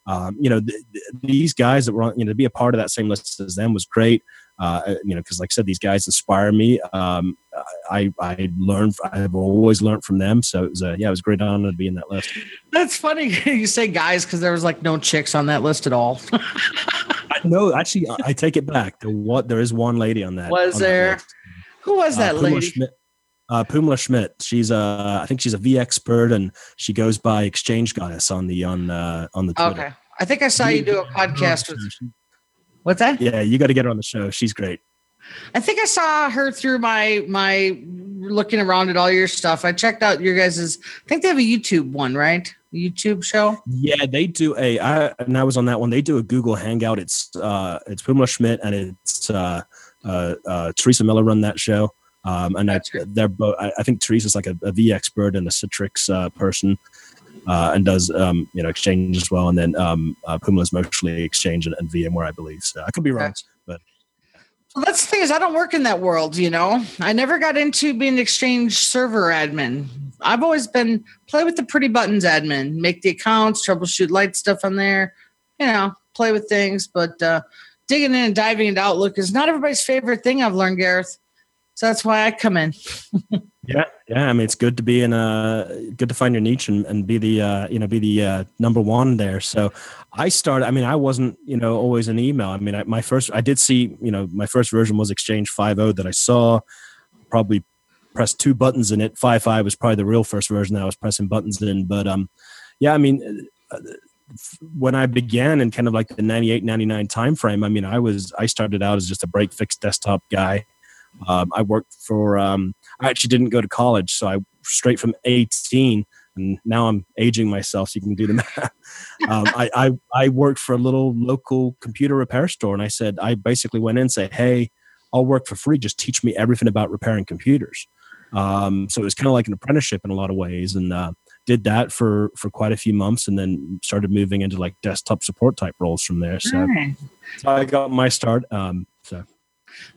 Um, you know, th- th- these guys that were on, you know, to be a part of that same list as them was great. Uh, you know, because like I said, these guys inspire me. Um, I I learned. I've always learned from them. So it was a, yeah, it was a great honor to be in that list. That's funny you say guys because there was like no chicks on that list at all. No, actually, I take it back. There what there is one lady on that. Was on there? That Who was that uh, lady? Schmidt. Uh, Pumla Schmidt. She's a, I think she's a V expert, and she goes by Exchange Goddess on the on uh, on the Twitter. Okay, I think I saw you do a podcast with. What's that? Yeah, you got to get her on the show. She's great. I think I saw her through my my looking around at all your stuff. I checked out your guys's. I think they have a YouTube one, right? YouTube show. Yeah, they do a. I and I was on that one. They do a Google Hangout. It's uh, it's Pumla Schmidt and it's uh, uh, uh, Teresa Miller run that show. Um, and I, they're both, I think Teresa's like a, a V expert and a Citrix uh, person uh, and does, um, you know, Exchange as well. And then um, uh, Pumla's mostly Exchange and, and VMware, I believe. So I could be wrong, but. Well, that's the thing is I don't work in that world, you know. I never got into being an Exchange server admin. I've always been play with the pretty buttons admin, make the accounts, troubleshoot light stuff on there, you know, play with things. But uh, digging in and diving into Outlook is not everybody's favorite thing I've learned, Gareth. So that's why I come in. yeah, yeah. I mean, it's good to be in a good to find your niche and, and be the uh, you know be the uh, number one there. So I started. I mean, I wasn't you know always an email. I mean, I, my first I did see you know my first version was Exchange five point oh that I saw. Probably pressed two buttons in it. five point five was probably the real first version that I was pressing buttons in. But um, yeah, I mean. Uh, when I began in kind of like the ninety-eight, ninety-nine timeframe, I mean, I was I started out as just a break fix desktop guy. Um, I worked for, um, I actually didn't go to college. So I straight from eighteen and now I'm aging myself. So you can do the math. um, I, I, I worked for a little local computer repair store. And I said, I basically went in and said, hey, I'll work for free. Just teach me everything about repairing computers. Um, so it was kind of like an apprenticeship in a lot of ways. And, uh, did that for, for quite a few months and then started moving into like desktop support type roles from there. So, right. So I got my start. Um, so.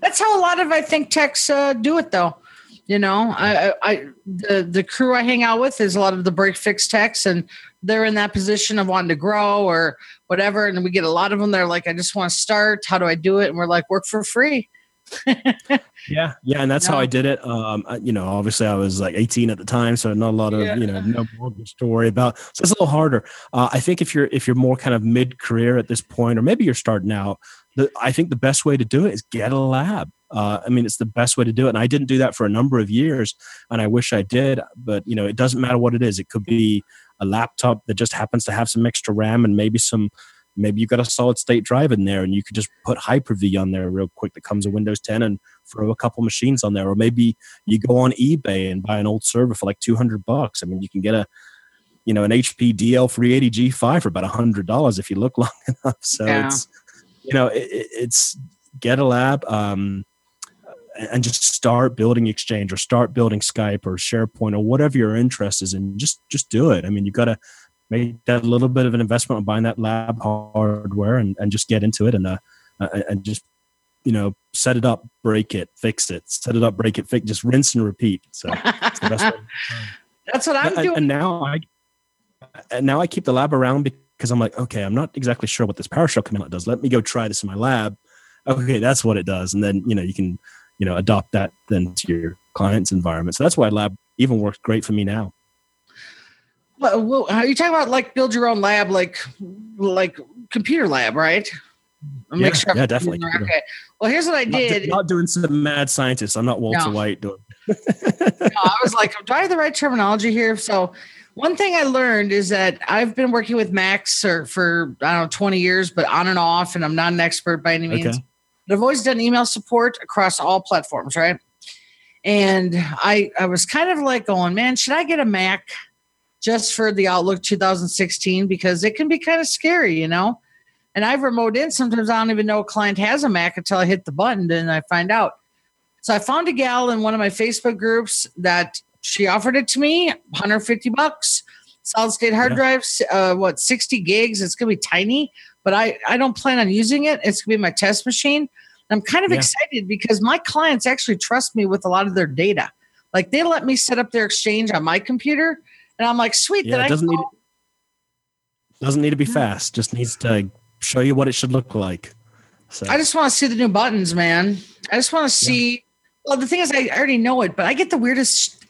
That's how a lot of, I think, techs uh, do it, though. You know, I, I, the the crew I hang out with is a lot of the break fix techs, and they're in that position of wanting to grow or whatever. And we get a lot of them. They're like, I just want to start. How do I do it? And we're like, work for free. yeah, yeah, and that's no. how I did it. Um, I, you know, obviously I was like eighteen at the time, so not a lot of yeah. you know no mortgage to worry about. So it's a little harder. Uh, I think if you're if you're more kind of mid career at this point, or maybe you're starting out. The, I think the best way to do it is get a lab. Uh, I mean, it's the best way to do it. And I didn't do that for a number of years and I wish I did, but you know, it doesn't matter what it is. It could be a laptop that just happens to have some extra RAM and maybe some, maybe you've got a solid state drive in there and you could just put Hyper-V on there real quick that comes with Windows ten and throw a couple machines on there. Or maybe you go on eBay and buy an old server for like two hundred bucks. I mean, you can get a, you know, an H P D L three eighty G five for about a hundred dollars if you look long enough. So yeah. it's, You know, it, it's get a lab um, and just start building Exchange or start building Skype or SharePoint or whatever your interest is in. Just just do it. I mean, you've got to make that little bit of an investment on buying that lab hardware and, and just get into it and uh, and just, you know, set it up, break it, fix it, set it up, break it, fix just rinse and repeat. So that's the best way. That's what I'm and, doing. And now I, and now I keep the lab around because. Because I'm like, okay, I'm not exactly sure what this PowerShell command does. Let me go try this in my lab. Okay, that's what it does. And then, you know, you can, you know, adopt that then to your client's environment. So that's why lab even works great for me now. Well, well, are you talking about like build your own lab, like like computer lab, right? I'll yeah, make sure yeah definitely. Okay. Well, here's what I did. Not, not doing some mad scientist. I'm not Walter no. White. Doing- no, I was like, do I have the right terminology here? So one thing I learned is that I've been working with Macs or for, I don't know, twenty years, but on and off, and I'm not an expert by any means. Okay. But I've always done email support across all platforms, right? And I, I was kind of like going, man, should I get a Mac just for the Outlook two thousand sixteen? Because it can be kind of scary, you know? And I've remote in. Sometimes I don't even know a client has a Mac until I hit the button and I find out. So I found a gal in one of my Facebook groups that she offered it to me, one hundred fifty bucks, solid state hard yeah. drives, uh, what, sixty gigs. It's going to be tiny, but I, I don't plan on using it. It's going to be my test machine. I'm kind of yeah. excited because my clients actually trust me with a lot of their data. Like they let me set up their Exchange on my computer and I'm like, sweet. Yeah, that it doesn't, I need, doesn't need to be fast. Just needs to show you what it should look like. So I just want to see the new buttons, man. I just want to see. Yeah. Well, the thing is I already know it, but I get the weirdest,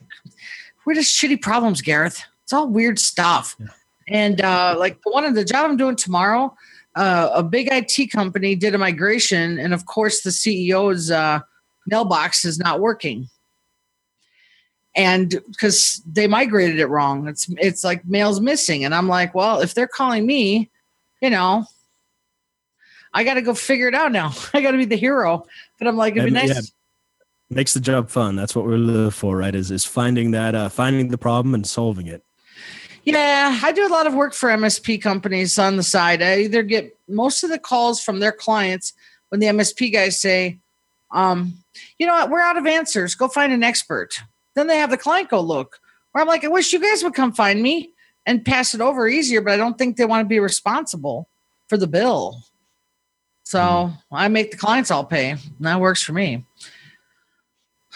weirdest shitty problems, Gareth. It's all weird stuff. Yeah. And uh, like one of the job I'm doing tomorrow, Uh, a big I T company did a migration, and of course the C E O's uh, mailbox is not working, and because they migrated it wrong, it's it's like mail's missing. And I'm like, well, if they're calling me, you know, I got to go figure it out now. I got to be the hero. But I'm like, it'd be nice. Yeah. Makes the job fun. That's what we're looking for, right? Is is finding that uh, finding the problem and solving it. Yeah, I do a lot of work for M S P companies on the side. I either get most of the calls from their clients when the M S P guys say, um, you know what, we're out of answers. Go find an expert. Then they have the client go look. Or I'm like, I wish you guys would come find me and pass it over easier, but I don't think they want to be responsible for the bill. So mm-hmm. I make the clients all pay, and that works for me.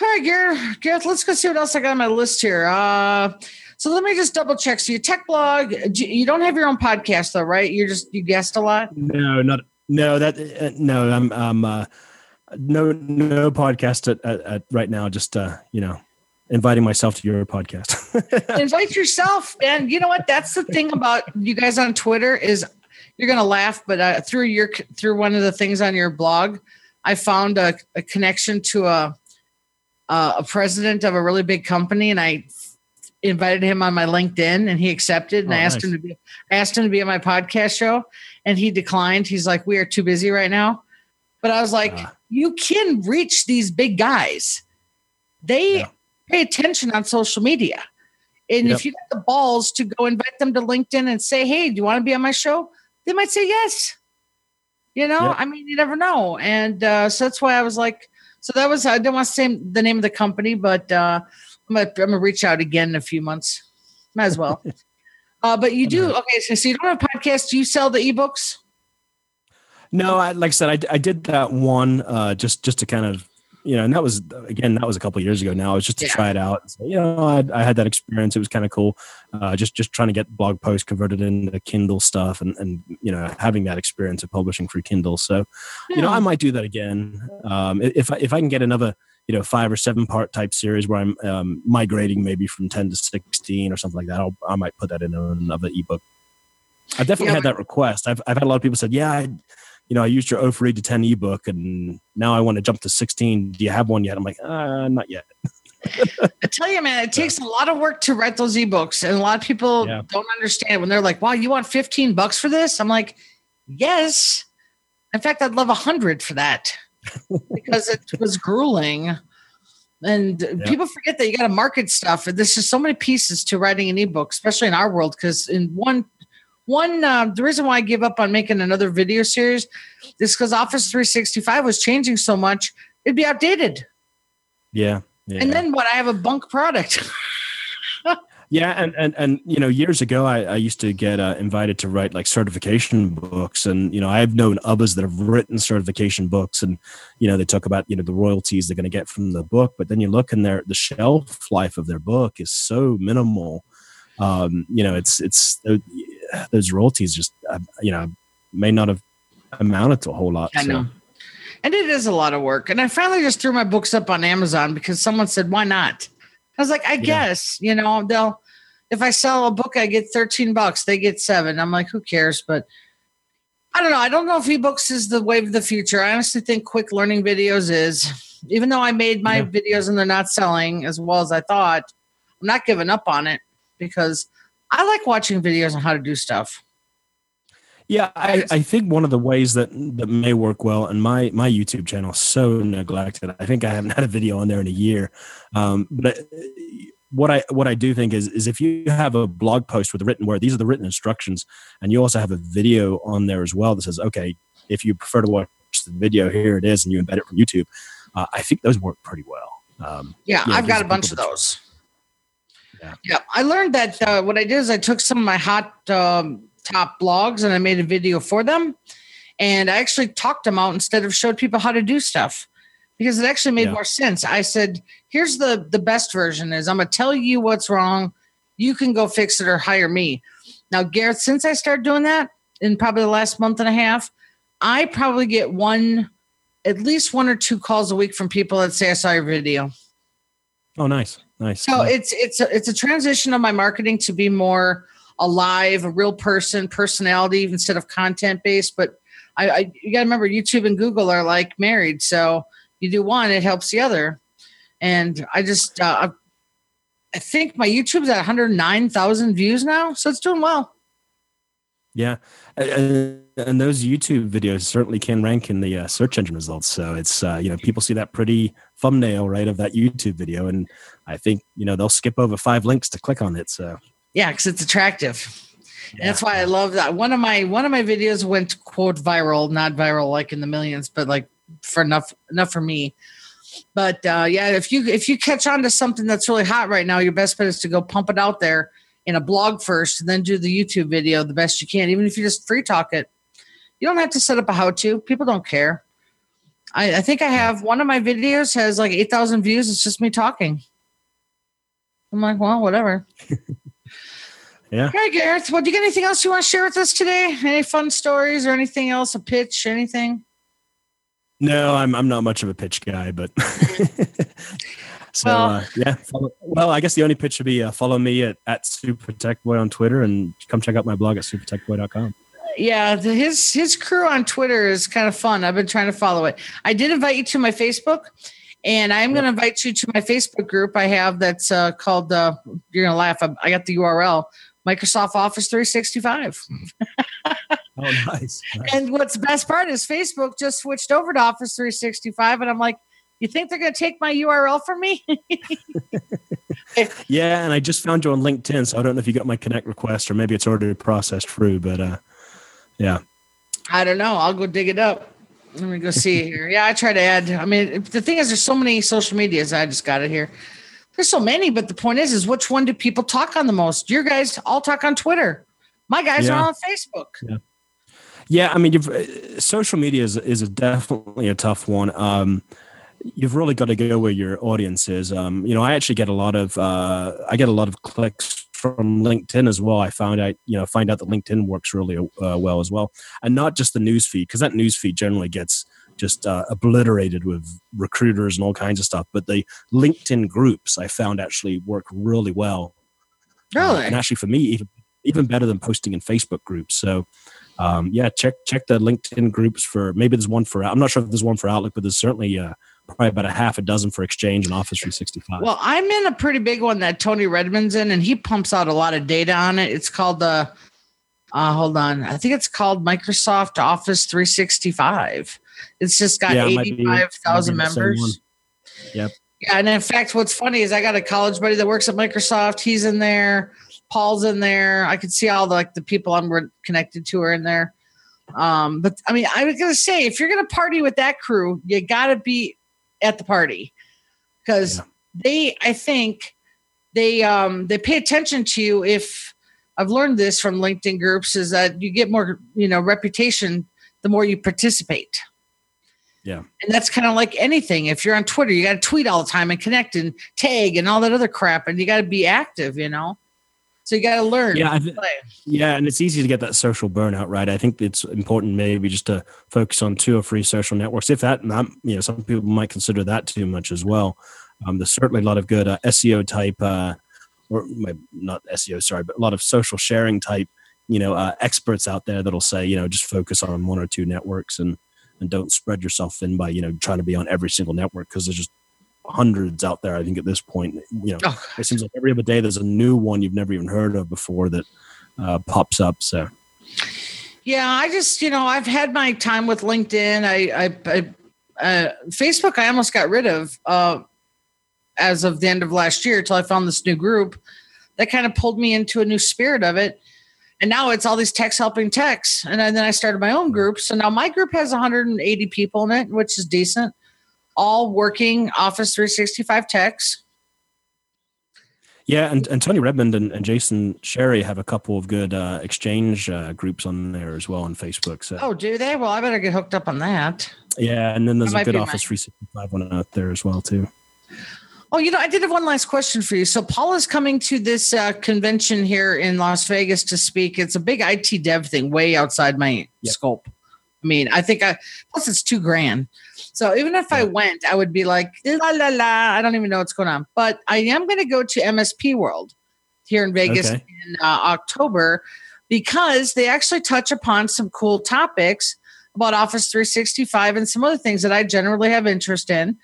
All right, Gareth, Gareth, let's go see what else I got on my list here. Uh So let me just double check. So your tech blog, you don't have your own podcast though, right? You're just, you guest a lot. No, not, no, that, uh, no, I'm, um, uh, no, no podcast at, at, at right now. Just, uh, you know, inviting myself to your podcast. Invite yourself. And you know what? That's the thing about you guys on Twitter is you're going to laugh, but uh, through your, through one of the things on your blog, I found a, a connection to a, uh, a president of a really big company. And I invited him on my LinkedIn and he accepted. And oh, I asked nice. him to be, I asked him to be on my podcast show and he declined. He's like, we are too busy right now. But I was like, uh, you can reach these big guys. They yeah. pay attention on social media. And yep. if you got the balls to go invite them to LinkedIn and say, hey, do you want to be on my show? They might say yes. You know, yep. I mean, you never know. And uh, so that's why I was like, so that was, I didn't want to say the name of the company, but uh I'm gonna, I'm gonna reach out again in a few months. Might as well. Uh, but you do okay. So, so you don't have a podcast. Do you sell the ebooks? No, I, like I said, I, I did that one uh, just just to kind of you know, and that was again that was a couple of years ago. Now it was just to yeah. try it out. And say, you know, I, I had that experience. It was kind of cool. Uh, just just trying to get blog posts converted into Kindle stuff, and and you know, having that experience of publishing through Kindle. So, yeah. you know, I might do that again um, if if I can get another. You know, five or seven part type series where I'm um, migrating maybe from ten to sixteen or something like that. I'll, I might put that in another ebook. I've definitely yeah. had that request. I've I've had a lot of people said, yeah, I, you know, I used your oh three to ten ebook and now I want to jump to sixteen. Do you have one yet? I'm like, uh, not yet. I tell you, man, it takes yeah. a lot of work to write those ebooks. And a lot of people yeah. don't understand when they're like, wow, you want fifteen bucks for this? I'm like, yes. In fact, I'd love a hundred for that. Because it was grueling and yep. people forget that you got to market stuff. And there's just so many pieces to writing an ebook, especially in our world. Cause in one, one, uh, the reason why I gave up on making another video series is because Office three sixty-five was changing so much. It'd be outdated. Yeah. yeah. And then what? I have a bunk product. Yeah. And, and, and, you know, years ago, I, I used to get uh, invited to write like certification books and, you know, I've known others that have written certification books and, you know, they talk about, you know, the royalties they're going to get from the book, but then you look and their, the shelf life of their book is so minimal. Um, you know, it's, it's those royalties just, uh, you know, may not have amounted to a whole lot. I so. know. And it is a lot of work. And I finally just threw my books up on Amazon because someone said, why not? I was like, I yeah. guess, you know, they'll, if I sell a book, I get thirteen bucks, they get seven. I'm like, who cares? But I don't know. I don't know if ebooks is the wave of the future. I honestly think quick learning videos is, even though I made my yeah. videos and they're not selling as well as I thought, I'm not giving up on it because I like watching videos on how to do stuff. Yeah, I, I think one of the ways that, that may work well, and my, my YouTube channel is so neglected. I think I haven't had a video on there in a year. Um, but what I what I do think is is if you have a blog post with a written word, these are the written instructions, and you also have a video on there as well that says, okay, if you prefer to watch the video, here it is, and you embed it from YouTube. Uh, I think those work pretty well. Um, yeah, you know, I've got a bunch of those. Yeah, yeah I learned that uh, what I did is I took some of my hot um, top blogs and I made a video for them. And I actually talked them out instead of showed people how to do stuff, because it actually made yeah. more sense. I said, here's the, the best version is I'm going to tell you what's wrong. You can go fix it or hire me. Now, Gareth, since I started doing that in probably the last month and a half, I probably get one, at least one or two calls a week from people that say, I saw your video. Oh, nice. Nice. So nice. it's, it's, a, it's a transition of my marketing to be more alive, a real person, personality, instead of content based, but I, I, you got to remember, YouTube and Google are like married. So you do one, it helps the other. And I just, uh, I think my YouTube's at one hundred nine thousand views now. So it's doing well. Yeah. And, and those YouTube videos certainly can rank in the uh, search engine results. So it's, uh, you know, people see that pretty thumbnail, right, of that YouTube video. And I think, you know, they'll skip over five links to click on it. So yeah, because it's attractive. Yeah. And that's why I love that. One of my one of my videos went quote viral, not viral like in the millions, but like for enough enough for me. But uh, yeah, if you if you catch on to something that's really hot right now, your best bet is to go pump it out there in a blog first, and then do the YouTube video the best you can. Even if you just free talk it, you don't have to set up a how to. People don't care. I, I think I have one of my videos has like eight thousand views. It's just me talking. I'm like, well, whatever. Yeah. All right, Gareth. Well, do you got anything else you want to share with us today? Any fun stories or anything else? A pitch? Anything? No, I'm I'm not much of a pitch guy, but so well, uh, yeah. Follow, well, I guess the only pitch would be uh, follow me at, at SuperTekBoy on Twitter, and come check out my blog at super tech boy dot com. Yeah, the, his his crew on Twitter is kind of fun. I've been trying to follow it. I did invite you to my Facebook. And I'm going to invite you to my Facebook group I have that's uh, called, uh, you're going to laugh, I, I got the U R L, Microsoft Office three sixty-five. Oh, nice, nice. And what's the best part is Facebook just switched over to Office three sixty-five. And I'm like, you think they're going to take my U R L from me? Yeah, and I just found you on LinkedIn, so I don't know if you got my connect request or maybe it's already processed through, but uh, yeah. I don't know. I'll go dig it up. Let me go see here. Yeah, I try to add. I mean, the thing is, there's so many social medias. I just got it here. There's so many, but the point is, is which one do people talk on the most? Your guys all talk on Twitter. My guys yeah. are all on Facebook. Yeah, yeah. I mean, you've, uh, social media is is a definitely a tough one. Um, you've really got to go where your audience is. Um, you know, I actually get a lot of uh, I get a lot of clicks from LinkedIn as well. I found out, you know, find out that LinkedIn works really uh, well as well. And not just the news feed, because that news feed generally gets just uh, obliterated with recruiters and all kinds of stuff. But the LinkedIn groups I found actually work really well. Really? Uh, and actually for me, even, even better than posting in Facebook groups. So um, yeah, check, check the LinkedIn groups for, maybe there's one for, I'm not sure if there's one for Outlook, but there's certainly uh probably about a half a dozen for Exchange and Office three sixty-five. Well, I'm in a pretty big one that Tony Redmond's in, and he pumps out a lot of data on it. It's called the, uh, hold on, I think it's called Microsoft Office three sixty-five. It's just got yeah, eighty-five thousand members. Yep. Yeah, and in fact, what's funny is I got a college buddy that works at Microsoft. He's in there. Paul's in there. I can see all the, like, the people I'm connected to are in there. Um, but, I mean, I was going to say, if you're going to party with that crew, you got to be at the party, because yeah. they, I think they, um, they pay attention to you. If I've learned this from LinkedIn groups, is that you get more, you know, reputation, the more you participate. Yeah. And that's kind of like anything. If you're on Twitter, you got to tweet all the time and connect and tag and all that other crap. And you got to be active, you know? So you got to learn. Yeah, th- yeah, and it's easy to get that social burnout, right? I think it's important maybe just to focus on two or three social networks. If that, not, you know, some people might consider that too much as well. Um, there's certainly a lot of good uh, S E O type, uh, or not S E O, sorry, but a lot of social sharing type, you know, uh, experts out there that'll say, you know, just focus on one or two networks and and don't spread yourself in by, you know, trying to be on every single network, because there's just hundreds out there, I think, at this point. You know, oh, it seems like every other day there's a new one you've never even heard of before that uh, pops up. So, yeah, I just, you know, I've had my time with LinkedIn. I, I, I uh, Facebook, I almost got rid of uh, as of the end of last year till I found this new group that kind of pulled me into a new spirit of it. And now it's all these techs helping techs. And then I started my own group. So now my group has one hundred eighty people in it, which is decent. All working Office three sixty-five techs. Yeah, and, and Tony Redmond and, and Jason Sherry have a couple of good uh, exchange uh, groups on there as well on Facebook. So. Oh, do they? Well, I better get hooked up on that. Yeah, and then there's that a good Office my- three sixty-five one out there as well, too. Oh, you know, I did have one last question for you. So Paul is coming to this uh, convention here in Las Vegas to speak. It's a big I T dev thing way outside my yep. scope. I mean, I think I, plus it's two grand. So even if I went, I would be like, la, la, la, I don't even know what's going on. But I am going to go to M S P World here in Vegas okay. in uh, October because they actually touch upon some cool topics about Office three sixty-five and some other things that I generally have interest in.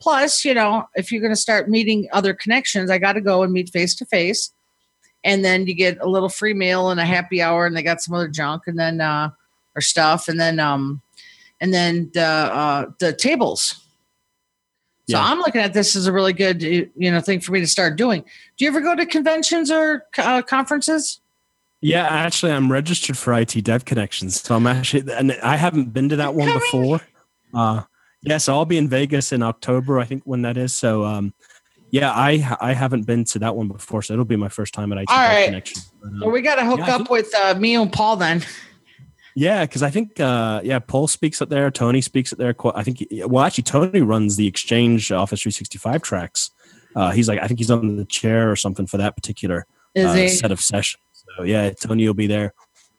Plus, you know, if you're going to start meeting other connections, I got to go and meet face-to-face. And then you get a little free meal and a happy hour, and they got some other junk and then uh, or stuff. And then um, and then the uh, the tables. Yeah. So I'm looking at this as a really good, you know, thing for me to start doing. Do you ever go to conventions or uh, conferences? Yeah, actually, I'm registered for I T Dev Connections. So I'm actually, and I haven't been to that one before. Uh Yes, I'll be in Vegas in October, I think, when that is. So, um, yeah, I I haven't been to that one before, so it'll be my first time at I T All right. Connection. But, um, well, we got to hook yeah, up think, with uh, me and Paul then. Yeah, because I think, uh, yeah, Paul speaks up there. Tony speaks up there. I think, well, actually, Tony runs the Exchange Office three sixty-five tracks. Uh, he's like, I think he's on the chair or something for that particular uh, set of sessions. So, yeah, Tony will be there.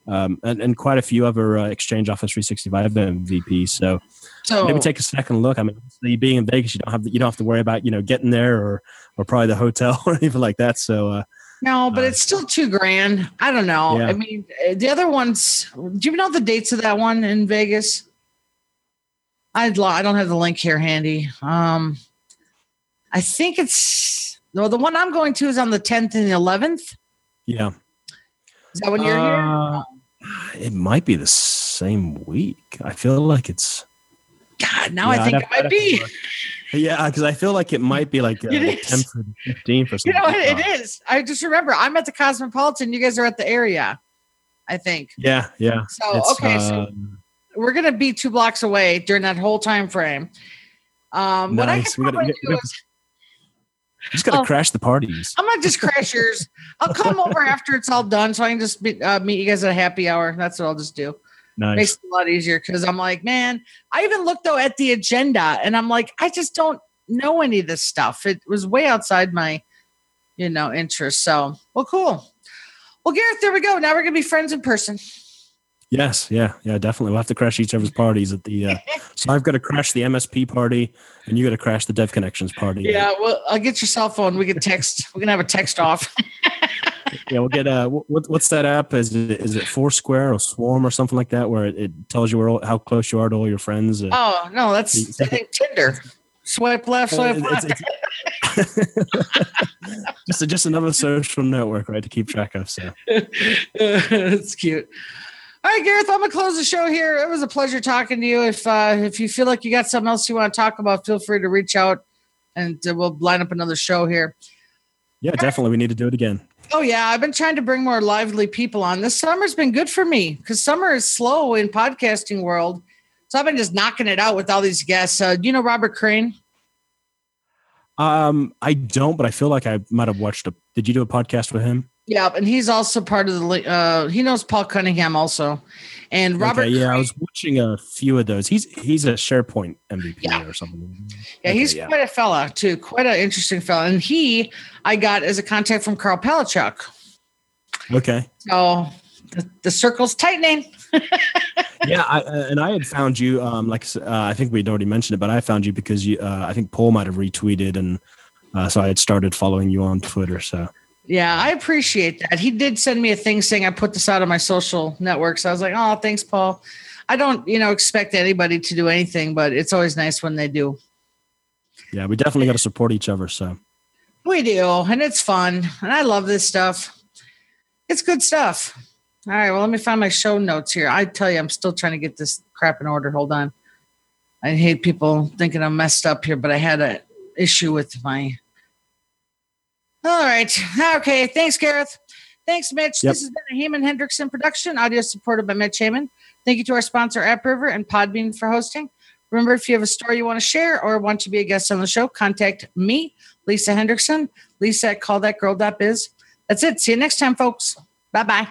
Um, and, and quite a few other uh, Exchange Office three sixty-five M V Ps. So, so maybe take a second look. I mean, being in Vegas, you don't have you don't have to worry about you know getting there or or probably the hotel or anything like that. So uh, no, but uh, it's still two grand. I don't know. Yeah. I mean, the other ones. Do you know the dates of that one in Vegas? I'd lo- I don't have the link here handy. Um, I think it's no. The one I'm going to is on the tenth and the eleventh. Yeah. Is that when you're uh, here? It might be the same week. I feel like it's. God, now yeah, I think have, it might I'd be. Yeah, because I feel like it might be like uh, tenth or fifteenth or something. You know, it, it is. I just remember I'm at the Cosmopolitan. You guys are at the area, I think. Yeah, yeah. So, it's, okay. Uh, so we're going to be two blocks away during that whole time frame. Um, nice. What I can probably do is. You just got to oh, crash the parties. I'm not just crashers. I'll come over after it's all done so I can just be, uh, meet you guys at a happy hour. That's what I'll just do. Nice. Makes it a lot easier because I'm like, man, I even looked, though, at the agenda, and I'm like, I just don't know any of this stuff. It was way outside my, you know, interest. So, well, cool. Well, Gareth, there we go. Now we're going to be friends in person. Yes. Yeah. Yeah, definitely. We'll have to crash each other's parties at the, uh, so I've got to crash the M S P party and you got to crash the Dev Connections party. Yeah. Well, I'll get your cell phone. We can text, we're going to have a text off. Yeah. We'll get a, uh, what, what's that app? Is it, is it Foursquare or Swarm or something like that where it, it tells you where all, how close you are to all your friends? Uh, oh, no, that's I think Tinder. Swipe left, swipe left. It's, it's, it's just, just another social network, right? To keep track of. So it's cute. All right, Gareth, I'm going to close the show here. It was a pleasure talking to you. If uh, if you feel like you got something else you want to talk about, feel free to reach out and uh, we'll line up another show here. Yeah, definitely. We need to do it again. Oh, yeah. I've been trying to bring more lively people on. This summer's been good for me because summer is slow in podcasting world. So I've been just knocking it out with all these guests. Uh, do you know Robert Crane? Um, I don't, but I feel like I might have watched a – did you do a podcast with him? Yeah, and he's also part of the uh, – he knows Paul Cunningham also. And Robert okay, – yeah, Crane, I was watching a few of those. He's he's a SharePoint M V P yeah. or something. Yeah, okay, he's yeah. quite a fella too, quite an interesting fella. And he I got as a contact from Carl Palachuk. Okay. So the, the circle's tightening. yeah, I, and I had found you um, – like uh, I think we'd already mentioned it, but I found you because you, uh, I think Paul might have retweeted, and uh, so I had started following you on Twitter, so – Yeah, I appreciate that. He did send me a thing saying I put this out on my social networks. I was like, oh, thanks, Paul. I don't, you know, expect anybody to do anything, but it's always nice when they do. Yeah, we definitely got to support each other. So we do, and it's fun, and I love this stuff. It's good stuff. All right, well, let me find my show notes here. I tell you, I'm still trying to get this crap in order. Hold on. I hate people thinking I'm messed up here, but I had an issue with my... All right. Okay. Thanks, Gareth. Thanks, Mitch. Yep. This has been a Heyman Hendrickson production, audio supported by Mitch Heyman. Thank you to our sponsor, App River, and Podbean for hosting. Remember, if you have a story you want to share or want to be a guest on the show, contact me, Lisa Hendrickson, Lisa at call that girl dot biz. That's it. See you next time, folks. Bye-bye.